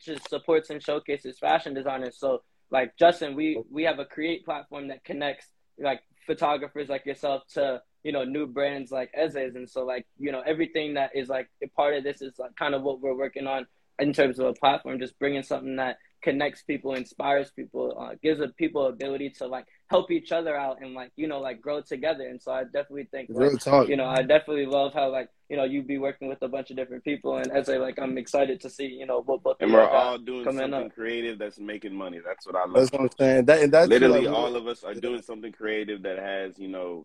just supports and showcases fashion designers. So like, Justin, we we have a create platform that connects like photographers like yourself to you know new brands like Eze, and so like you know everything that is like a part of this is like kind of what we're working on in terms of a platform, just bringing something that connects people, inspires people, uh, gives people ability to like help each other out and like you know like grow together. And so I definitely think like, you know I definitely love how like you know you be working with a bunch of different people, and as I like I'm excited to see you know what both and we're all doing something up. creative that's making money. That's what I love. That's what I'm saying. That, and that's literally all of us are doing something creative that has you know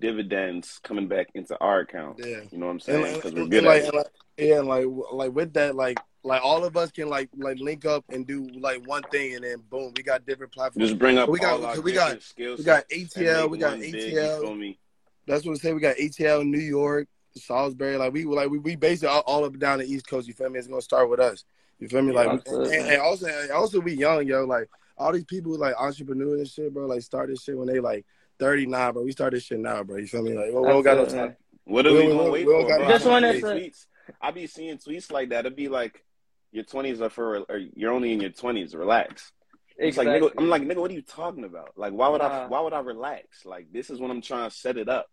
dividends coming back into our account. Yeah, you know what I'm saying? Because we're good like, at it. Like, yeah, and like like with that like. Like, all of us can, like, like link up and do, like, one thing, and then, boom, we got different platforms. Just bring up we all got, our we got, skills. We got A T L. We got A T L. Big, you feel me? That's what I'm saying. We got A T L, New York, Salisbury. Like, we like we, we basically all, all up and down the East Coast, you feel me? It's going to start with us. You feel me? Like, yeah, we, and, and also, and also, we young, yo. Like, all these people, like, entrepreneurs and shit, bro, like, start this shit when they, like, thirty-nine, bro. We start this shit now, bro. You feel me? Like, we don't got no time. What are we, we going to wait we, for, This one is a... I be seeing tweets like that. It'd be like, your twenties are for, or you're only in your twenties. Relax. It's exactly. like, nigga, I'm like, nigga, what are you talking about? Like, why would uh, I, why would I relax? Like, this is when I'm trying to set it up.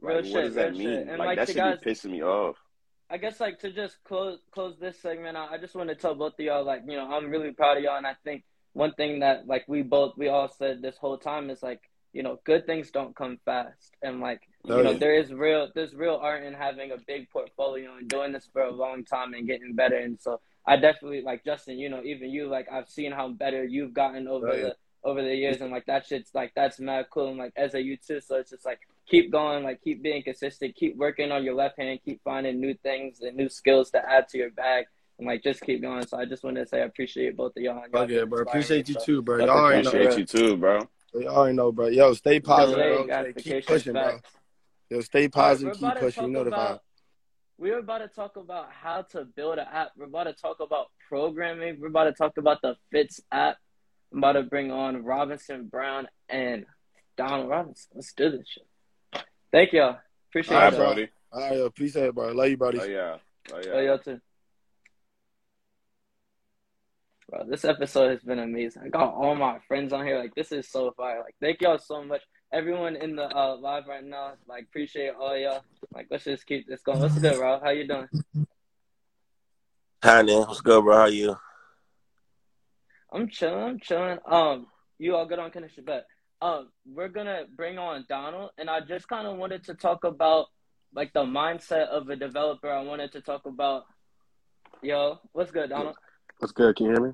Like, what shit, does that mean? Like, like, that should guys, be pissing me off. I guess, like, to just close close this segment out, I just want to tell both of y'all, like, you know, I'm really proud of y'all. And I think one thing that, like, we both, we all said this whole time is, like, you know, good things don't come fast. And, like, you know, there is real, there's real art in having a big portfolio and doing this for a long time and getting better. And so I definitely, like, Justin, you know, even you, like, I've seen how better you've gotten over right. the over the years. And, like, that shit's, like, that's mad cool. And, like, as a you too. So it's just, like, keep going, like, keep being consistent, keep working on your left hand, keep finding new things and new skills to add to your bag. And, like, just keep going. So I just wanted to say I appreciate both of y'all. y'all okay, bro. Appreciate you, too, bro. Y'all already know, bro. Appreciate you, too, bro. Y'all already know, bro. Yo, stay positive, bro. Stay, keep pushing, bro. Yo, stay positive, keep pushing. You know the vibe. We were about to talk about how to build an app. We're about to talk about programming. We're about to talk about the Fitz app. I'm about to bring on Robinson Brown and Donald Robinson. Let's do this shit. Thank y'all. Appreciate it. All right, brody. All right, yo. Peace out, bro. Love you, buddy. Oh, yeah. Oh, yeah. Love y'all, too. Bro, this episode has been amazing. I got all my friends on here. Like, this is so fire. Like, thank y'all so much. Everyone in the uh, live right now, like, appreciate all y'all. Like, let's just keep this going. What's good, bro? How you doing? Hi, man. What's good, bro? How you? I'm chilling. I'm chilling. Um, you all good on connection, but um, we're gonna bring on Donald, and I just kind of wanted to talk about like the mindset of a developer. I wanted to talk about, yo, what's good, Donald? What's good? Can you hear me?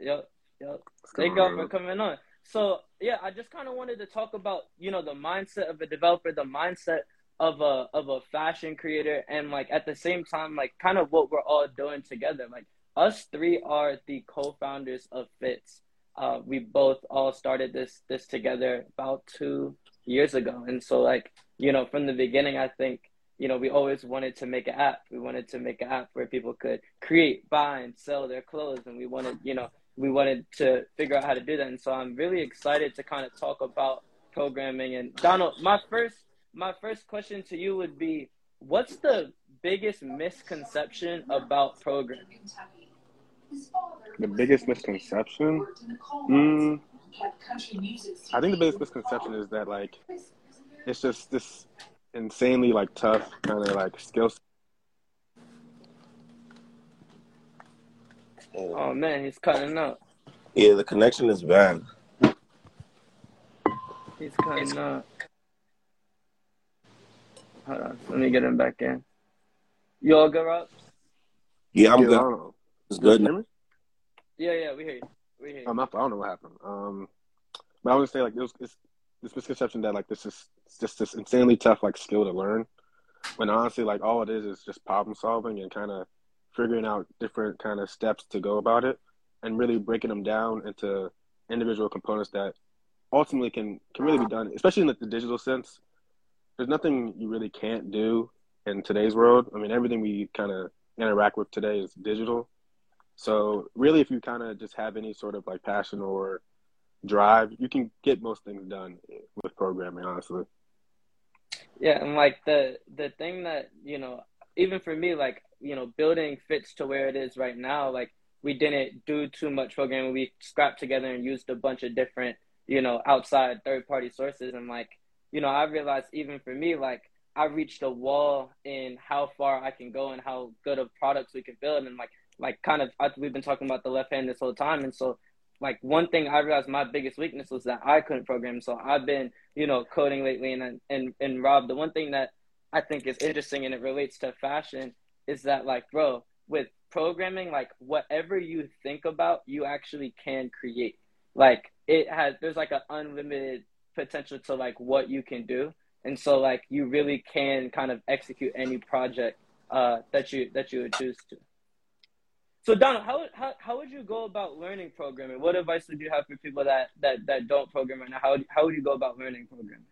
Yep. Yep. Thank y'all for coming on. So, yeah, I just kind of wanted to talk about, you know, the mindset of a developer, the mindset of a of a fashion creator, and, like, at the same time, like, kind of what we're all doing together. Like, us three are the co-founders of Fitz. Uh, we both all started this this together about two years ago. And so, like, you know, from the beginning, I think, you know, we always wanted to make an app. We wanted to make an app where people could create, buy, and sell their clothes. And we wanted, you know, we wanted to figure out how to do that. And so I'm really excited to kind of talk about programming. And Donald, my first, my first question to you would be, what's the biggest misconception about programming? The biggest misconception? Mm, I think the biggest misconception is that, like, it's just this insanely, like, tough kind of, like, skill set. Oh, man, he's cutting up. Yeah, the connection is bad. He's cutting up. Hold on. Let me get him back in. You all good, Rob? Yeah, I'm yeah, good. It's good. Hear me? Yeah, yeah, we hear you. We hear you. Um, I don't know what happened. Um, but I would say, like, it was, it's this misconception that, like, this is just this insanely tough, like, skill to learn. When honestly, like, all it is is just problem solving and kind of figuring out different kind of steps to go about it and really breaking them down into individual components that ultimately can, can really be done, especially in like the digital sense. There's nothing you really can't do in today's world. I mean, everything we kind of interact with today is digital. So really, if you kind of just have any sort of like passion or drive, you can get most things done with programming, honestly. Yeah, and like the the thing that, you know, even for me, like, you know, building fits to where it is right now. Like, we didn't do too much programming. We scrapped together and used a bunch of different, you know, outside third-party sources. And like, you know, I realized even for me, like, I reached a wall in how far I can go and how good of products we can build. And like, like kind of, I, we've been talking about the left hand this whole time. And so like, one thing I realized my biggest weakness was that I couldn't program. So I've been, you know, coding lately. And, and, and Rob, the one thing that I think is interesting, and it relates to fashion, is that like, bro, with programming, like whatever you think about, you actually can create. Like, it has, there's like an unlimited potential to like what you can do. And so like, you really can kind of execute any project uh, that you, that you would choose to. So Donald, how, how, how would you go about learning programming? What advice would you have for people that, that, that don't program right now? How, how would you go about learning programming?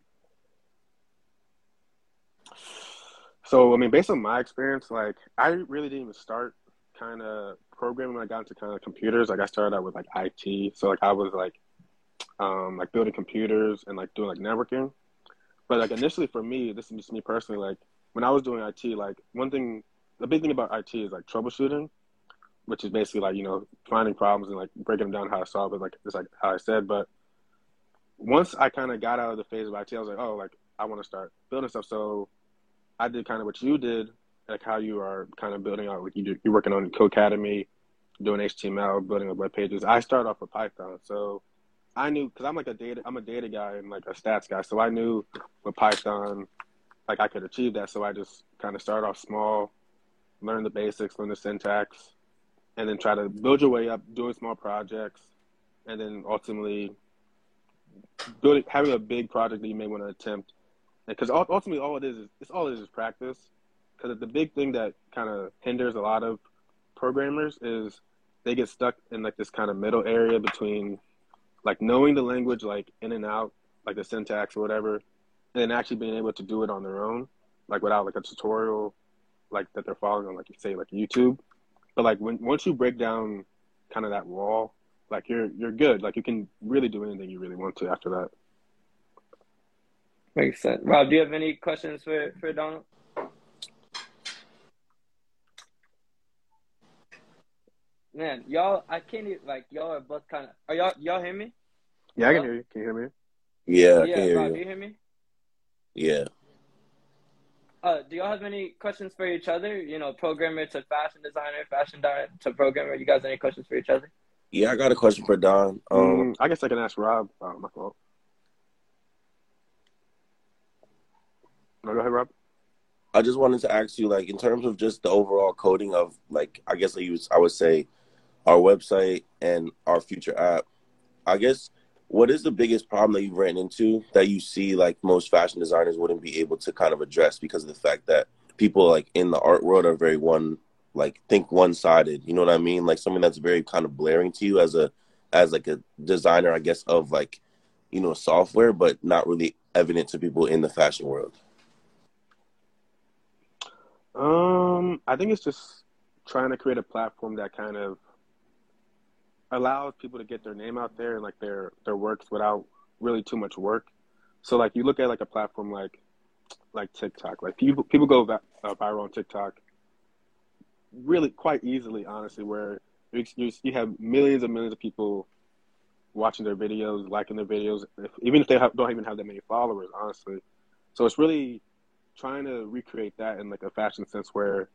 So, I mean, based on my experience, like, I really didn't even start kind of programming when I got into kind of computers. Like, I started out with like I T. So like, I was like, um, like building computers and like doing like networking. But like, initially for me, this is just me personally, like when I was doing I T, like one thing, the big thing about I T is like troubleshooting, which is basically like, you know, finding problems and like breaking them down, how to solve it, like it's like how I said. But once I kind of got out of the phase of I T, I was like, oh, like I want to start building stuff. So I did kind of what you did, like how you are kind of building out, like you do, you're working on Codecademy, doing H T M L, building up web pages. I started off with Python. So I knew, because I'm like a data, I'm a data guy and like a stats guy. So I knew with Python, like I could achieve that. So I just kind of started off small, learn the basics, learn the syntax, and then try to build your way up, doing small projects, and then ultimately building, having a big project that you may want to attempt. Because ultimately all it is, is it's all it is is practice. Because the big thing that kind of hinders a lot of programmers is they get stuck in like this kind of middle area between like knowing the language, like in and out, like the syntax or whatever, and then actually being able to do it on their own, like without like a tutorial, like that they're following on, like you say, like YouTube. But like when, once you break down kind of that wall, like you're, you're good. Like you can really do anything you really want to after that. Makes sense. Rob, do you have any questions for, for Donald? Man, y'all, I can't even, like, y'all are both kind of, are y'all, y'all hear me? Yeah, I can hear you. Can you hear me? Yeah, I can hear you. Rob, do you hear me? Yeah. Uh, do y'all have any questions for each other? You know, programmer to fashion designer, fashion designer to programmer. You guys have any questions for each other? Yeah, I got a question for Don. Um, mm, I guess I can ask Rob. Oh, my fault. No, go ahead, Rob. I just wanted to ask you, like, in terms of just the overall coding of, like, I guess I use, I would say, our website and our future app, I guess, what is the biggest problem that you've ran into that you see, like, most fashion designers wouldn't be able to kind of address because of the fact that people, like, in the art world are very one, like, think one-sided, you know what I mean? Like, something that's very kind of blaring to you as a, as, like, a designer, I guess, of, like, you know, software, but not really evident to people in the fashion world. Um, I think it's just trying to create a platform that kind of allows people to get their name out there and like their, their works without really too much work. So like you look at like a platform like, like TikTok, like people, people go back, uh, viral on TikTok really quite easily, honestly, where you, you, you have millions and millions of people watching their videos, liking their videos, if, even if they have, don't even have that many followers, honestly. So it's really trying to recreate that in like a fashion sense where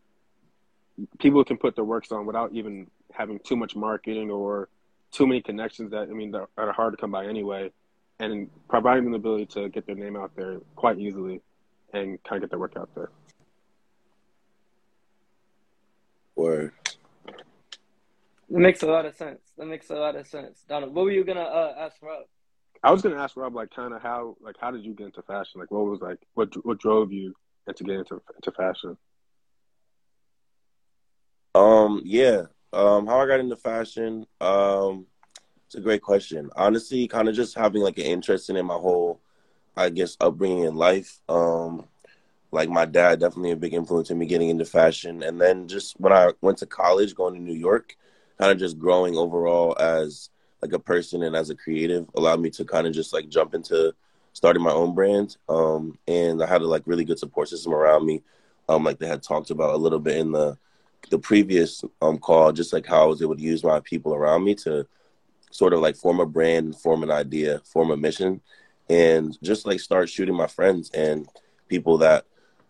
people can put their works on without even having too much marketing or too many connections that, I mean, that are hard to come by anyway, and providing them the ability to get their name out there quite easily and kind of get their work out there. Word. That makes a lot of sense. That makes a lot of sense. Donald, what were you going to uh, ask Rob? I was gonna ask Rob, like, kind of how, like, how did you get into fashion? Like, what was like, what what drove you into getting into into fashion? Um, yeah, um, how I got into fashion. Um, It's a great question. Honestly, kind of just having like an interest in it, my whole, I guess, upbringing in life. Um, like my dad, definitely a big influence in me getting into fashion. And then just when I went to college, going to New York, kind of just growing overall as like a person and as a creative allowed me to kind of just like jump into starting my own brand. Um, and I had a like really good support system around me. Um, like they had talked about a little bit in the the previous um call, just like how I was able to use my people around me to sort of like form a brand, form an idea, form a mission, and just like start shooting my friends and people that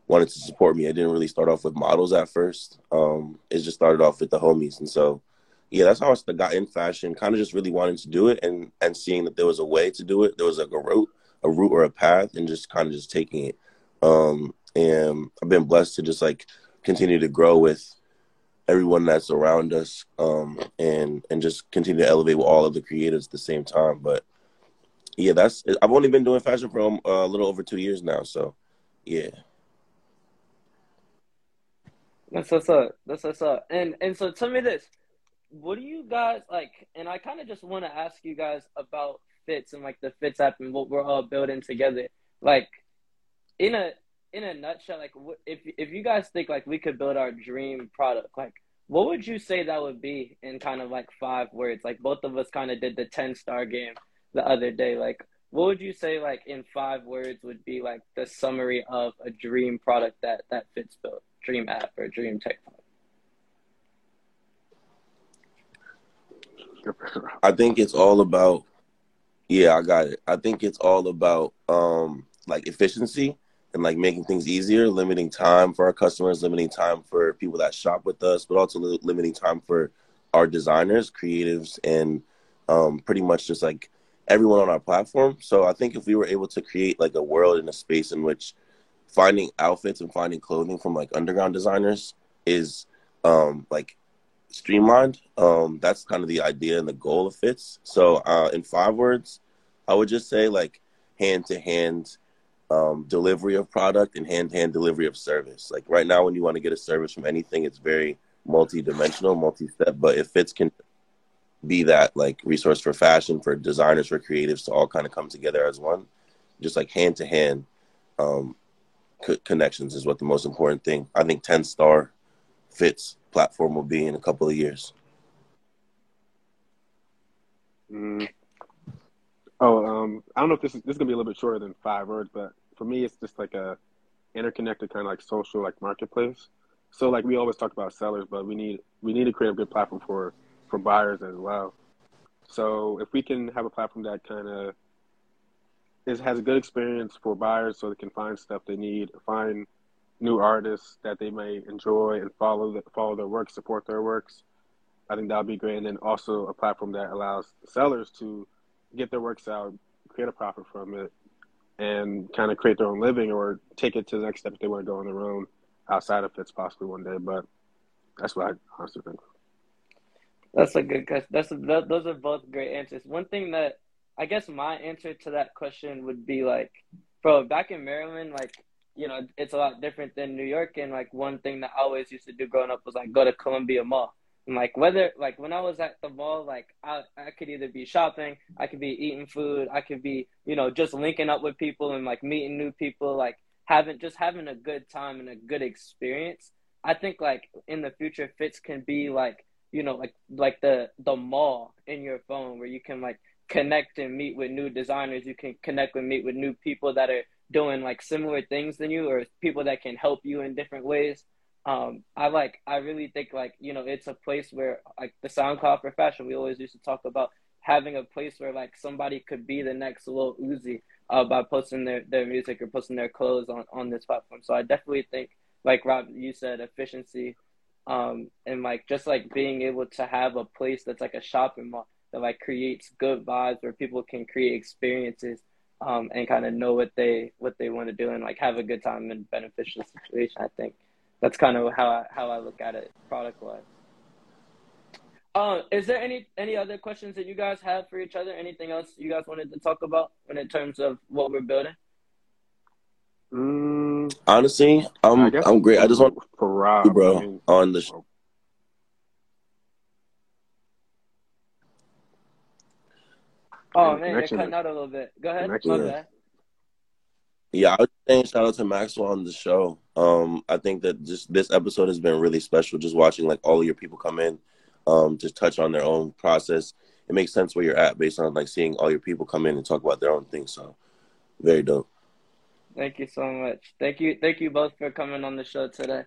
wanted to support me. I didn't really start off with models at first. Um, it just started off with the homies. And so, yeah, that's how I got in fashion, kind of just really wanting to do it and, and seeing that there was a way to do it. There was like a route, a route or a path, and just kind of just taking it. Um, and I've been blessed to just like continue to grow with everyone that's around us, um, and and just continue to elevate with all of the creatives at the same time. But yeah, that's I've only been doing fashion for um, a little over two years now. So yeah, that's what's up. That's what's up. And and so tell me this: what do you guys like? And I kind of just want to ask you guys about fits and like the fits app and what we're all building together. Like in a in a nutshell, like if if you guys think like we could build our dream product, like what would you say that would be in kind of like five words? Like both of us kind of did the ten star game the other day. Like what would you say like in five words would be like the summary of a dream product that that fits built, dream app or dream tech product? I think it's all about, yeah, I got it. I think it's all about um like efficiency. And like making things easier, limiting time for our customers, limiting time for people that shop with us, but also li- limiting time for our designers, creatives, and um, pretty much just like everyone on our platform. So I think if we were able to create like a world and a space in which finding outfits and finding clothing from like underground designers is um, like streamlined, um, that's kind of the idea and the goal of Fits. So uh, in five words, I would just say like hand-to-hand Um, delivery of product and hand-to-hand delivery of service. Like right now, when you want to get a service from anything, it's very multi-dimensional, multi-step, but if Fits can be that like resource for fashion, for designers, for creatives to all kind of come together as one, just like hand-to-hand um, co- connections is what the most important thing. I think ten star Fits platform will be in a couple of years. Mm. Oh, um, I don't know if this is, this is going to be a little bit shorter than five words, but for me, it's just like a interconnected kind of like social like marketplace. So like we always talk about sellers, but we need we need to create a good platform for, for buyers as well. So if we can have a platform that kind of is has a good experience for buyers, so they can find stuff they need, find new artists that they may enjoy and follow the, follow their work, support their works, I think that would be great. And then also a platform that allows sellers to get their works out, create a profit from it, and kind of create their own living or take it to the next step if they want to go on their own outside of Fits possibly one day. But that's what I honestly think. That's a good question. That's a, that, those are both great answers. One thing that I guess my answer to that question would be like, bro, back in Maryland, like, you know, it's a lot different than New York. And like one thing that I always used to do growing up was like go to Columbia Mall. And like whether like when I was at the mall, like I, I could either be shopping, I could be eating food, I could be, you know, just linking up with people and like meeting new people, like having just having a good time and a good experience. I think like in the future Fits can be like, you know, like like the the mall in your phone where you can like connect and meet with new designers. You can connect and meet with new people that are doing like similar things than you or people that can help you in different ways. Um, I like, I really think like, you know, it's a place where like the SoundCloud for fashion, we always used to talk about having a place where like somebody could be the next Lil Uzi uh, by posting their, their music or posting their clothes on, on this platform. So I definitely think like Rob, you said efficiency um, and like just like being able to have a place that's like a shopping mall that like creates good vibes where people can create experiences um, and kind of know what they, what they want to do and like have a good time and beneficial situation, I think. That's kind of how I, how I look at it, product-wise. Uh, is there any, any other questions that you guys have for each other? Anything else you guys wanted to talk about when in terms of what we're building? Mm, honestly, I'm I'm great. I just want for Rob, bro, I mean, on the show. Oh, man, they're cutting out a little bit. Go ahead. Okay. Yeah, I was saying shout out to Maxwell on the show. Um, I think that just this episode has been really special, just watching, like, all of your people come in, um, just touch on their own process. It makes sense where you're at based on, like, seeing all your people come in and talk about their own things. So, very dope. Thank you so much. Thank you. Thank you both for coming on the show today.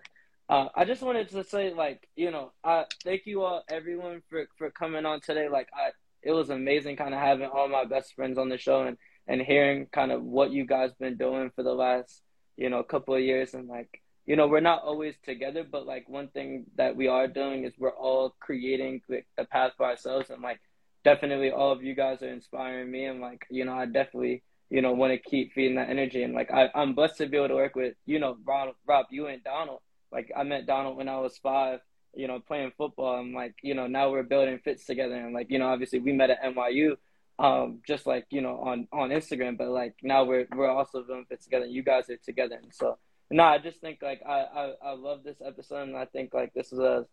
Uh, I just wanted to say, like, you know, uh, thank you all, everyone, for, for coming on today. Like, I, it was amazing kind of having all my best friends on the show and, and hearing kind of what you guys been doing for the last, you know, couple of years. And, like, you know, we're not always together, but, like, one thing that we are doing is we're all creating, like, a path for ourselves. And, like, definitely all of you guys are inspiring me. And, like, you know, I definitely, you know, want to keep feeding that energy. And, like, I, I'm blessed to be able to work with, you know, Rob, Rob, you and Donald. Like, I met Donald when I was five, you know, playing football. And, like, you know, now we're building fits together. And, like, you know, obviously we met at N Y U, um, just, like, you know, on, on Instagram. But, like, now we're we're also building fits together. And you guys are together. And so, no, I just think, like, I, I, I love this episode. And I think, like, this is a,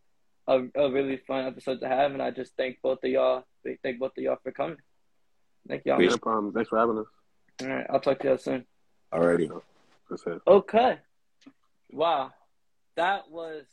a, a really fun episode to have. And I just thank both of y'all. Thank both of y'all for coming. Thank y'all. No problem. Thanks for having us. All right. I'll talk to y'all soon. All righty. Okay. Wow. That was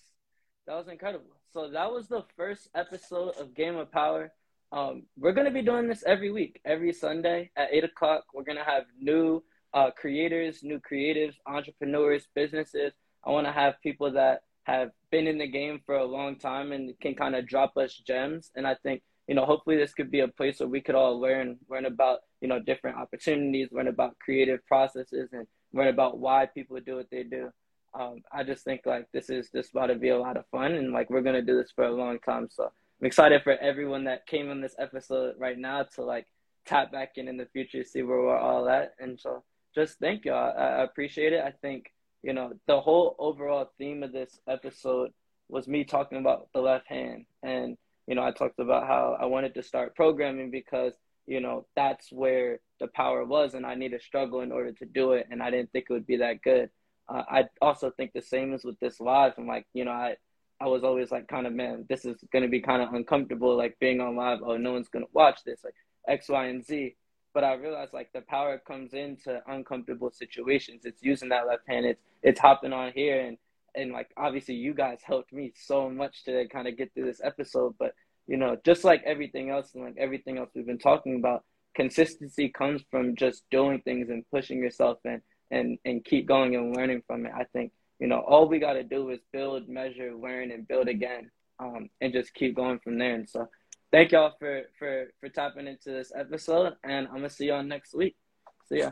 that was incredible. So that was the first episode of Game of Power. Um, we're going to be doing this every week, every Sunday at eight o'clock. We're going to have new uh, creators, new creatives, entrepreneurs, businesses. I want to have people that have been in the game for a long time and can kind of drop us gems. And I think, you know, hopefully this could be a place where we could all learn, learn about, you know, different opportunities, learn about creative processes, and learn about why people do what they do. Um, I just think, like, this is just about to be a lot of fun, and, like, we're gonna do this for a long time. So I'm excited for everyone that came on this episode right now to, like, tap back in in the future, see where we're all at. And so just thank y'all. I, I appreciate it. I think, you know, the whole overall theme of this episode was me talking about the left hand. And, you know, I talked about how I wanted to start programming because, you know, that's where the power was, and I need to struggle in order to do it. And I didn't think it would be that good. Uh, I also think the same is with this live. I'm like, you know, I, I was always like, kind of, man, this is going to be kind of uncomfortable, like being on live. Oh, no one's going to watch this, like X, Y, and Z. But I realized, like, the power comes into uncomfortable situations. It's using that left hand. It's, it's hopping on here. And, and like, obviously you guys helped me so much to kind of get through this episode. But, you know, just like everything else and like everything else we've been talking about, consistency comes from just doing things and pushing yourself in. And, and keep going and learning from it. I think, you know, all we got to do is build, measure, learn, and build again, um, and just keep going from there. And so thank y'all for, for, for tapping into this episode, and I'm going to see y'all next week. See ya.